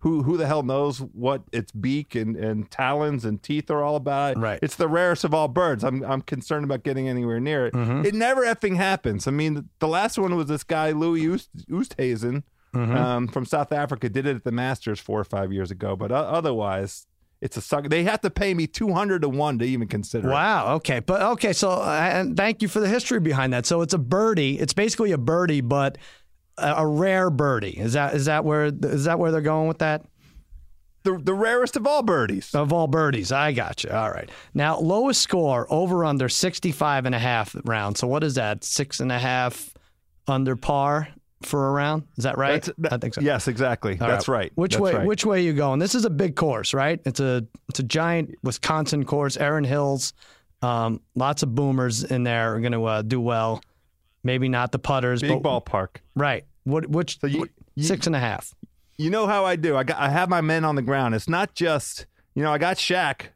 who the hell knows what its beak and talons and teeth are all about. Right. It's the rarest of all birds. I'm concerned about getting anywhere near it. Mm-hmm. It never effing happens. I mean, the last one was this guy Louis Oosthuizen, mm-hmm. From South Africa, did it at the Masters 4 or 5 years ago. But otherwise, it's a sucker. They have to pay me 200 to 1 to even consider it. Wow. Okay. But okay. So and thank you for the history behind that. So it's a birdie. It's basically a birdie, but a rare birdie. Is that where they're going with that? The rarest of all birdies. Of all birdies. I got you. All right. Now, lowest score over under 65.5 rounds. So what is that? 6.5 under par for a round? Is that right? I think so. Yes, exactly. All that's right. Which way are you going? This is a big course, right? It's a giant Wisconsin course, Erin Hills. Lots of boomers in there are going to do well. Maybe not the putters. Big ballpark. Right. Which 6.5? You know how I do. I have my men on the ground. It's not just, you know, I got Shaq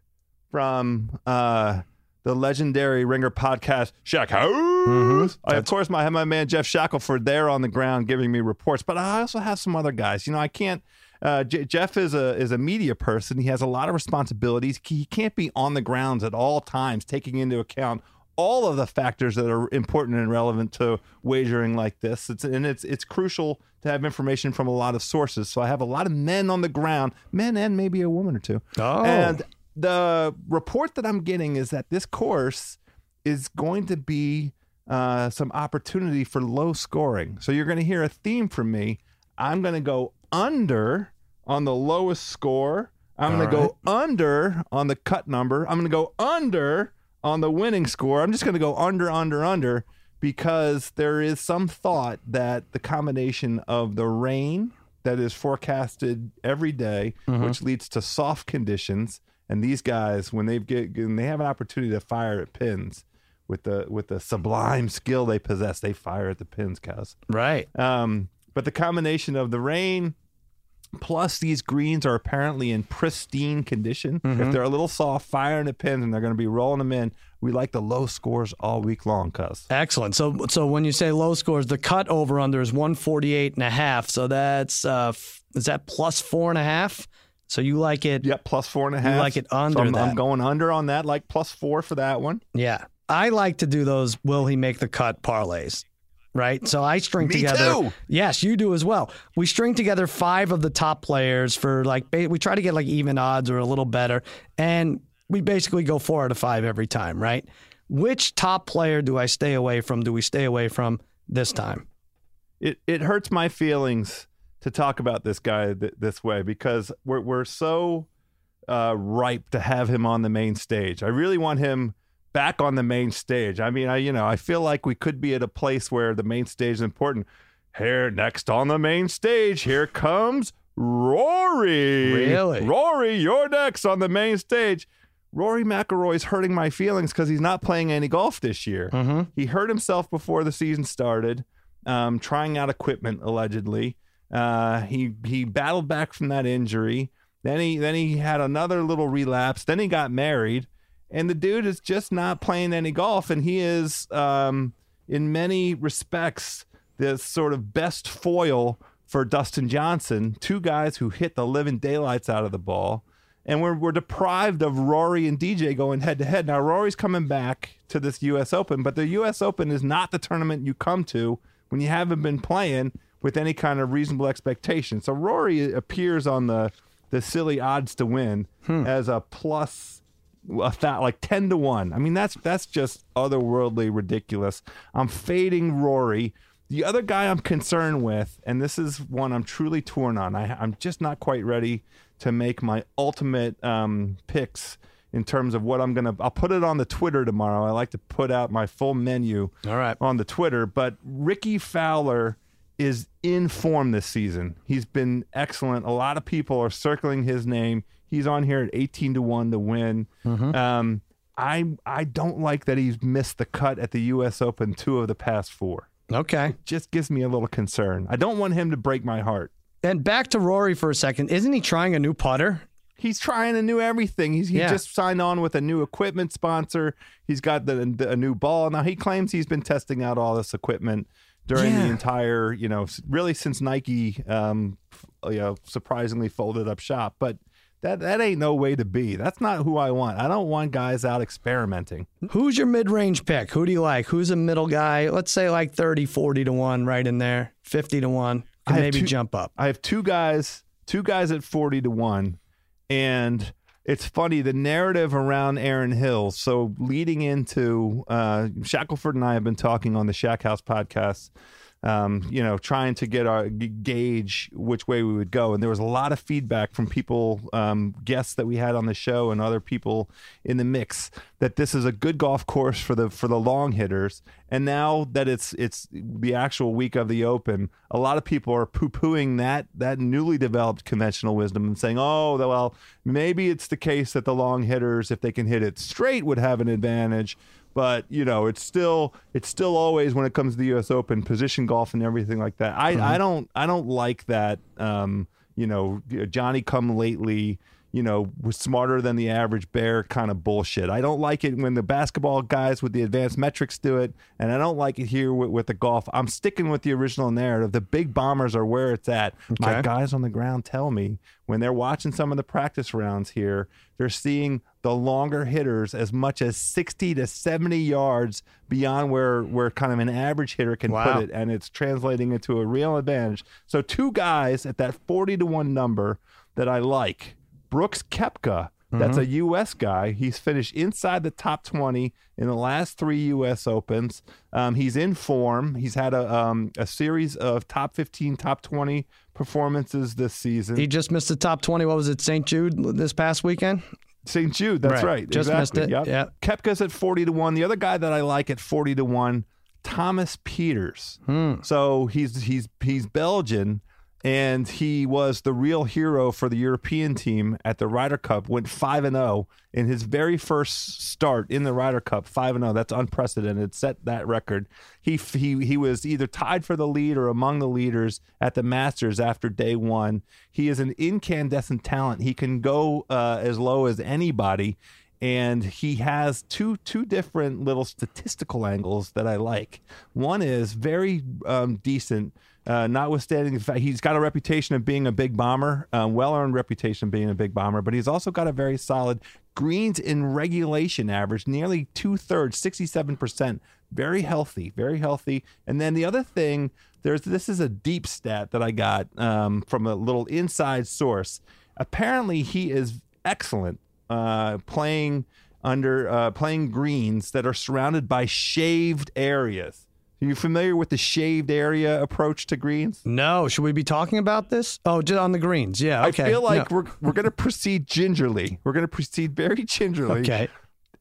from the legendary Ringer podcast, Shaq House. Mm-hmm. Of course, I have my man Jeff Shackelford there on the ground giving me reports, but I also have some other guys. You know, I can't Jeff is a media person. He has a lot of responsibilities. He can't be on the grounds at all times, taking into account all of the factors that are important and relevant to wagering like this. It's crucial to have information from a lot of sources. So I have a lot of men on the ground, men and maybe a woman or two. Oh. And the report that I'm getting is that this course is going to be some opportunity for low scoring. So you're going to hear a theme from me. I'm going to go under on the lowest score. I'm going to go under on the cut number. I'm going to go under on the winning score. I'm just going to go under, because there is some thought that the combination of the rain that is forecasted every day, which leads to soft conditions, and these guys, when they have an opportunity to fire at pins with the sublime skill they possess, they fire at the pins, cows. Right. But the combination of the rain plus these greens are apparently in pristine condition. If they're a little soft, firing the pins, and they're going to be rolling them in. We like the low scores all week long, cuz. Excellent. So when you say low scores, the cut over under is 148.5. So that's is that plus 4.5? So you like it? Yep, plus 4.5. You like it under? So I'm going under on that, like plus 4 for that one. Yeah, I like to do those. Will he make the cut? Parlays. Right, so I string together. Me too. Yes, you do as well. We string together 5 of the top players for we try to get even odds or a little better, and we basically go 4 out of 5 every time. Right? Which top player do I stay away from? Do we stay away from this time? It hurts my feelings to talk about this guy this way, because we're so ripe to have him on the main stage. I really want him back on the main stage. I mean, I feel like we could be at a place where the main stage is important. Here, next on the main stage, here comes Rory. Really? Rory, you're next on the main stage. Rory McIlroy's hurting my feelings because he's not playing any golf this year. He hurt himself before the season started, trying out equipment, allegedly. He battled back from that injury. Then he had another little relapse. Then he got married. And the dude is just not playing any golf, and he is, in many respects, the sort of best foil for Dustin Johnson. Two guys who hit the living daylights out of the ball, and we're deprived of Rory and DJ going head-to-head. Now, Rory's coming back to this U.S. Open, but the U.S. Open is not the tournament you come to when you haven't been playing with any kind of reasonable expectation. So Rory appears on the silly odds to win as a plus... like 10-1. I mean, that's just otherworldly ridiculous. I'm fading Rory. The other guy I'm concerned with, and this is one I'm truly torn on. I'm just not quite ready to make my ultimate picks in terms of what I'm gonna. I'll put it on the Twitter tomorrow. I like to put out my full menu on the Twitter. But Ricky Fowler is in form this season. He's been excellent. A lot of people are circling his name. He's on here at 18-1 to win. I don't like that he's missed the cut at the U.S. Open 2 of the past 4. Okay. It just gives me a little concern. I don't want him to break my heart. And back to Rory for a second. Isn't he trying a new putter? He's trying a new everything. He just signed on with a new equipment sponsor. He's got a new ball. Now, he claims he's been testing out all this equipment during the entire, really since Nike, surprisingly folded up shop. But that ain't no way to be. That's not who I want. I don't want guys out experimenting. Who's your mid-range pick? Who do you like? Who's a middle guy? Let's say 30, 40-1 right in there, 50-1. Can maybe jump up. I have two guys at 40-1. And it's funny, the narrative around Aaron Hill. So leading into Shackelford and I have been talking on the Shack House podcast, trying to get our gauge which way we would go. And there was a lot of feedback from people, guests that we had on the show and other people in the mix, that this is a good golf course for the long hitters. And now that it's the actual week of the Open, a lot of people are poo-pooing that newly developed conventional wisdom and saying, oh, well, maybe it's the case that the long hitters, if they can hit it straight, would have an advantage. But, it's still always, when it comes to the U.S. Open, position golf and everything like that. I don't like that, Johnny come lately, you know, was smarter than the average bear kind of bullshit. I don't like it when the basketball guys with the advanced metrics do it, and I don't like it here with the golf. I'm sticking with the original narrative. The big bombers are where it's at. Okay. My guys on the ground tell me when they're watching some of the practice rounds here, they're seeing the longer hitters as much as 60 to 70 yards beyond where kind of an average hitter can put it, and it's translating into a real advantage. So two guys at that 40-1 number that I like. Brooks Koepka, that's a U.S. guy. He's finished inside the top 20 in the last 3 U.S. Opens. He's in form. He's had a series of top 15, top 20 performances this season. He just missed the top 20. What was it, St. Jude this past weekend? St. Jude, that's right. Just missed it. Yep. Koepka's at 40-1. The other guy that I like at 40-1, Thomas Peters. So he's Belgian. And he was the real hero for the European team at the Ryder Cup, went 5-0 in his very first start in the Ryder Cup, 5-0. That's unprecedented, set that record. He was either tied for the lead or among the leaders at the Masters after day one. He is an incandescent talent. He can go as low as anybody, and he has two different little statistical angles that I like. One is very decent. Notwithstanding the fact he's got a reputation of being a big bomber, well-earned reputation of being a big bomber, but he's also got a very solid greens in regulation average, nearly 2/3, 67%. Very healthy, very healthy. And then the other thing, this is a deep stat that I got from a little inside source. Apparently, he is excellent playing greens that are surrounded by shaved areas. Are you familiar with the shaved area approach to greens? No. Should we be talking about this? Oh, just on the greens. Yeah. Okay. I feel like we're going to proceed gingerly. We're going to proceed very gingerly. Okay.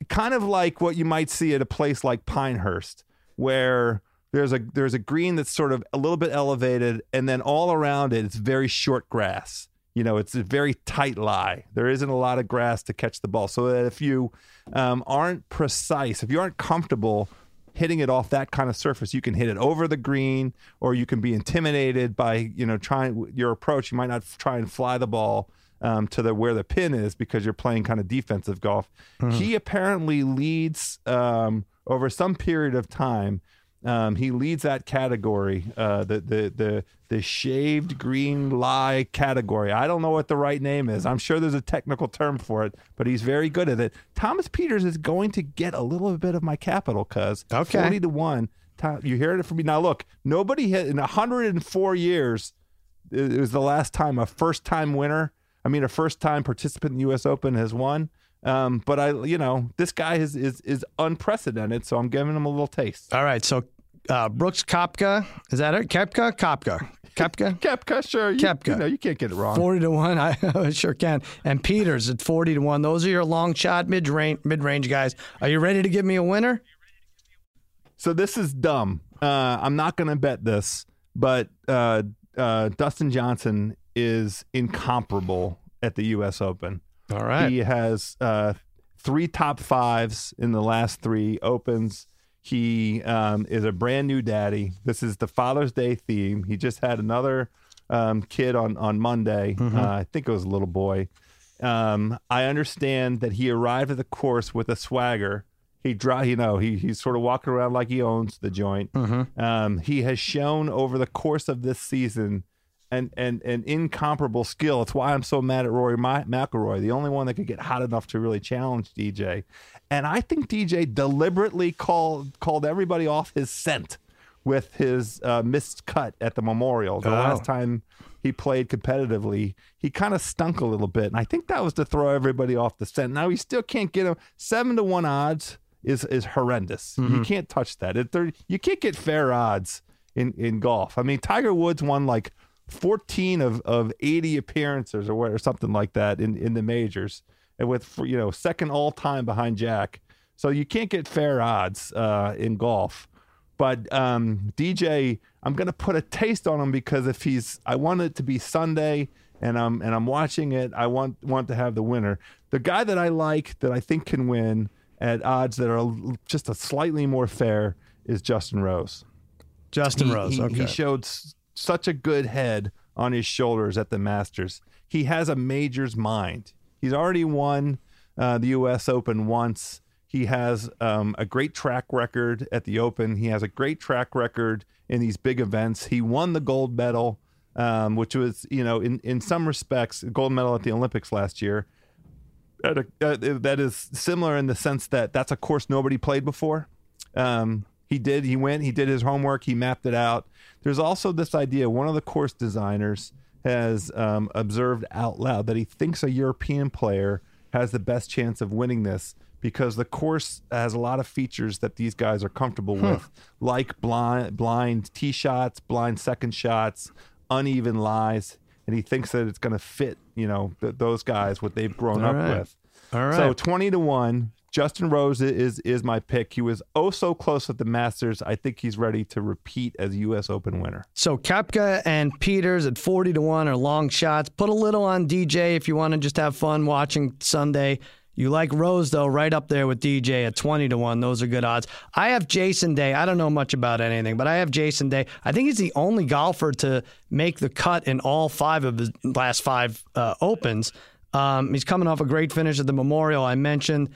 Kind of like what you might see at a place like Pinehurst, where there's a green that's sort of a little bit elevated, and then all around it, it's very short grass. You know, it's a very tight lie. There isn't a lot of grass to catch the ball. So that if you aren't precise, if you aren't comfortable hitting it off that kind of surface, you can hit it over the green, or you can be intimidated by, you know, trying your approach. You might not try and fly the ball to where the pin is because you're playing kind of defensive golf. Mm-hmm. He apparently leads over some period of time. He leads that category, the shaved green lie category. I don't know what the right name is. I'm sure there's a technical term for it, but he's very good at it. Thomas Peters is going to get a little bit of my capital, cuz 40-1. You heard it from me. Now look, nobody hit in 104 years. It was the last time a first-time participant in the U.S. Open has won. But this guy is unprecedented, so I'm giving him a little taste. All right, so Brooks Koepka, is that it? Koepka? Koepka, sure. Koepka. You know, you can't get it wrong. 40-1, I sure can. And Peters at 40-1. Those are your long shot, mid-range guys. Are you ready to give me a winner? So this is dumb. I'm not going to bet this, but Dustin Johnson is incomparable at the U.S. Open. All right. He has 3 top 5s in the last 3 Opens. He is a brand new daddy. This is the Father's Day theme. He just had another kid on Monday. Mm-hmm. I think it was a little boy. I understand that he arrived at the course with a swagger. He's sort of walking around like he owns the joint. Mm-hmm. He has shown over the course of this season an incomparable skill. It's why I'm so mad at Rory McIlroy, the only one that could get hot enough to really challenge DJ. And I think DJ deliberately called everybody off his scent with his missed cut at the Memorial. The last time he played competitively, he kind of stunk a little bit. And I think that was to throw everybody off the scent. Now, he still can't get him. 7-1 odds is horrendous. Mm-hmm. You can't touch that. You can't get fair odds in golf. I mean, Tiger Woods won like 14 of 80 appearances or something like that in the majors, and with, you know, second all time behind Jack. So you can't get fair odds in golf. But DJ, I'm going to put a taste on him because I want it to be Sunday, and I'm watching it. I want to have the winner. The guy that I like, that I think can win at odds that are just a slightly more fair, is Justin Rose. Justin Rose. Okay. He showed such a good head on his shoulders at the Masters. He has a majors mind. He's already won the U.S. Open once. He has a great track record at the Open. He has a great track record in these big events. He won the gold medal, which was, you know, in some respects, gold medal at the Olympics last year. That is similar in the sense that that's a course nobody played before. He went, he did his homework, he mapped it out. There's also this idea, one of the course designers has observed out loud that he thinks a European player has the best chance of winning this, because the course has a lot of features that these guys are comfortable with, like blind tee shots, blind second shots, uneven lies, and he thinks that it's going to fit, you know, those guys, what they've grown up with. All right. So 20-1, Justin Rose is my pick. He was oh so close at the Masters. I think he's ready to repeat as U.S. Open winner. So Koepka and Peters at 40-1 are long shots. Put a little on DJ if you want to just have fun watching Sunday. You like Rose, though, right up there with DJ at 20-1. Those are good odds. I have Jason Day. I don't know much about anything, but I have Jason Day. I think he's the only golfer to make the cut in all five of his last five Opens. He's coming off a great finish at the Memorial. I mentioned,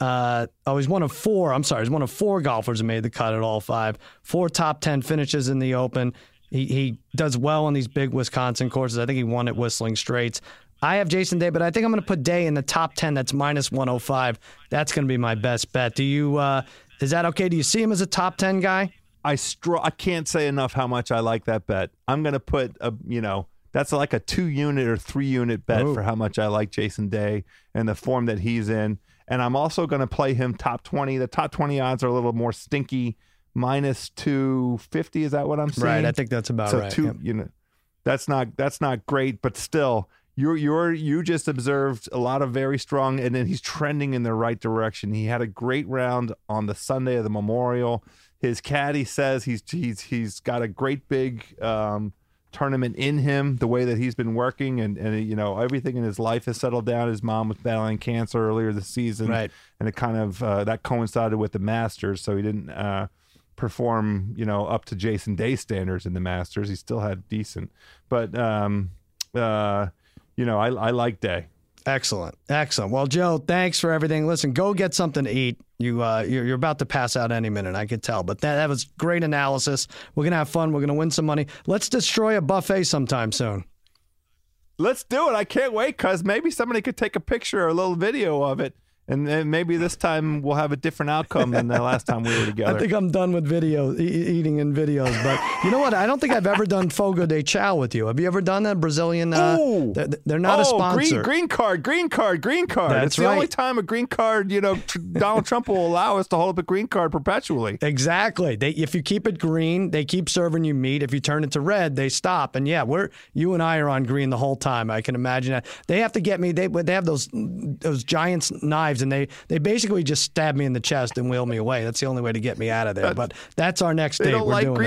he's one of four. I'm sorry, he's one of four golfers who made the cut at all five. Four top 10 finishes in the Open. He does well on these big Wisconsin courses. I think he won at Whistling Straits. I have Jason Day, but I think I'm going to put Day in the top 10. That's minus 105. That's going to be my best bet. Do you? Is that okay? Do you see him as a top 10 guy? I can't say enough how much I like that bet. I'm going to put that's like a 2-unit or 3-unit bet for how much I like Jason Day and the form that he's in. And I'm also going to play him top 20. The top 20 odds are a little more stinky, minus 250. Is that what I'm saying? Right. I think that's about right. That's not great, but still. You just observed a lot of very strong, and then he's trending in the right direction. He had a great round on the Sunday of the Memorial. His caddy says he's got a great big tournament in him, the way that he's been working, and you know, everything in his life has settled down. His mom was battling cancer earlier this season, right, and it kind of that coincided with the Masters, so he didn't perform up to Jason Day standards in the Masters. He still had decent, but. I like Day. Excellent. Well, Joe, thanks for everything. Listen, go get something to eat. You're about to pass out any minute, I could tell. But that was great analysis. We're going to have fun. We're going to win some money. Let's destroy a buffet sometime soon. Let's do it. I can't wait, because maybe somebody could take a picture or a little video of it. And then maybe this time we'll have a different outcome than the last time we were together. I think I'm done with video eating in videos. But you know what? I don't think I've ever done Fogo de Chao with you. Have you ever done that Brazilian? They're not a sponsor. Green card. That's the only time a green card, Donald Trump will allow us to hold up a green card perpetually. Exactly. If you keep it green, they keep serving you meat. If you turn it to red, they stop. And yeah, you and I are on green the whole time. I can imagine that. They have to get me. They have those giant knives. And they basically just stab me in the chest and wheel me away. That's the only way to get me out of there. But that's our next date.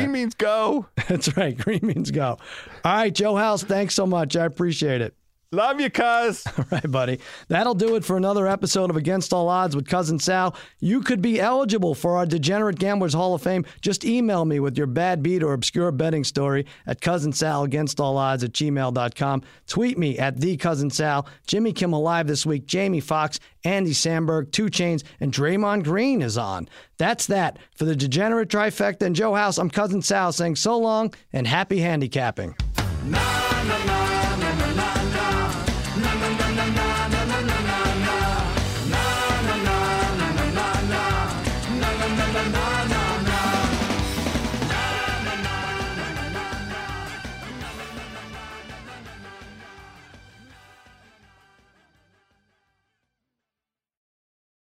Means go. That's right. Green means go. All right, Joe House, thanks so much. I appreciate it. Love you, cuz. All right, buddy. That'll do it for another episode of Against All Odds with Cousin Sal. You could be eligible for our Degenerate Gamblers Hall of Fame. Just email me with your bad beat or obscure betting story at cousinsalagainstallodds@gmail.com. Tweet me at @TheCousinSal. Jimmy Kimmel Live this week. Jamie Foxx, Andy Samberg, 2 Chainz, and Draymond Green is on. That's that for the Degenerate Trifecta and Joe House. I'm Cousin Sal saying so long and happy handicapping.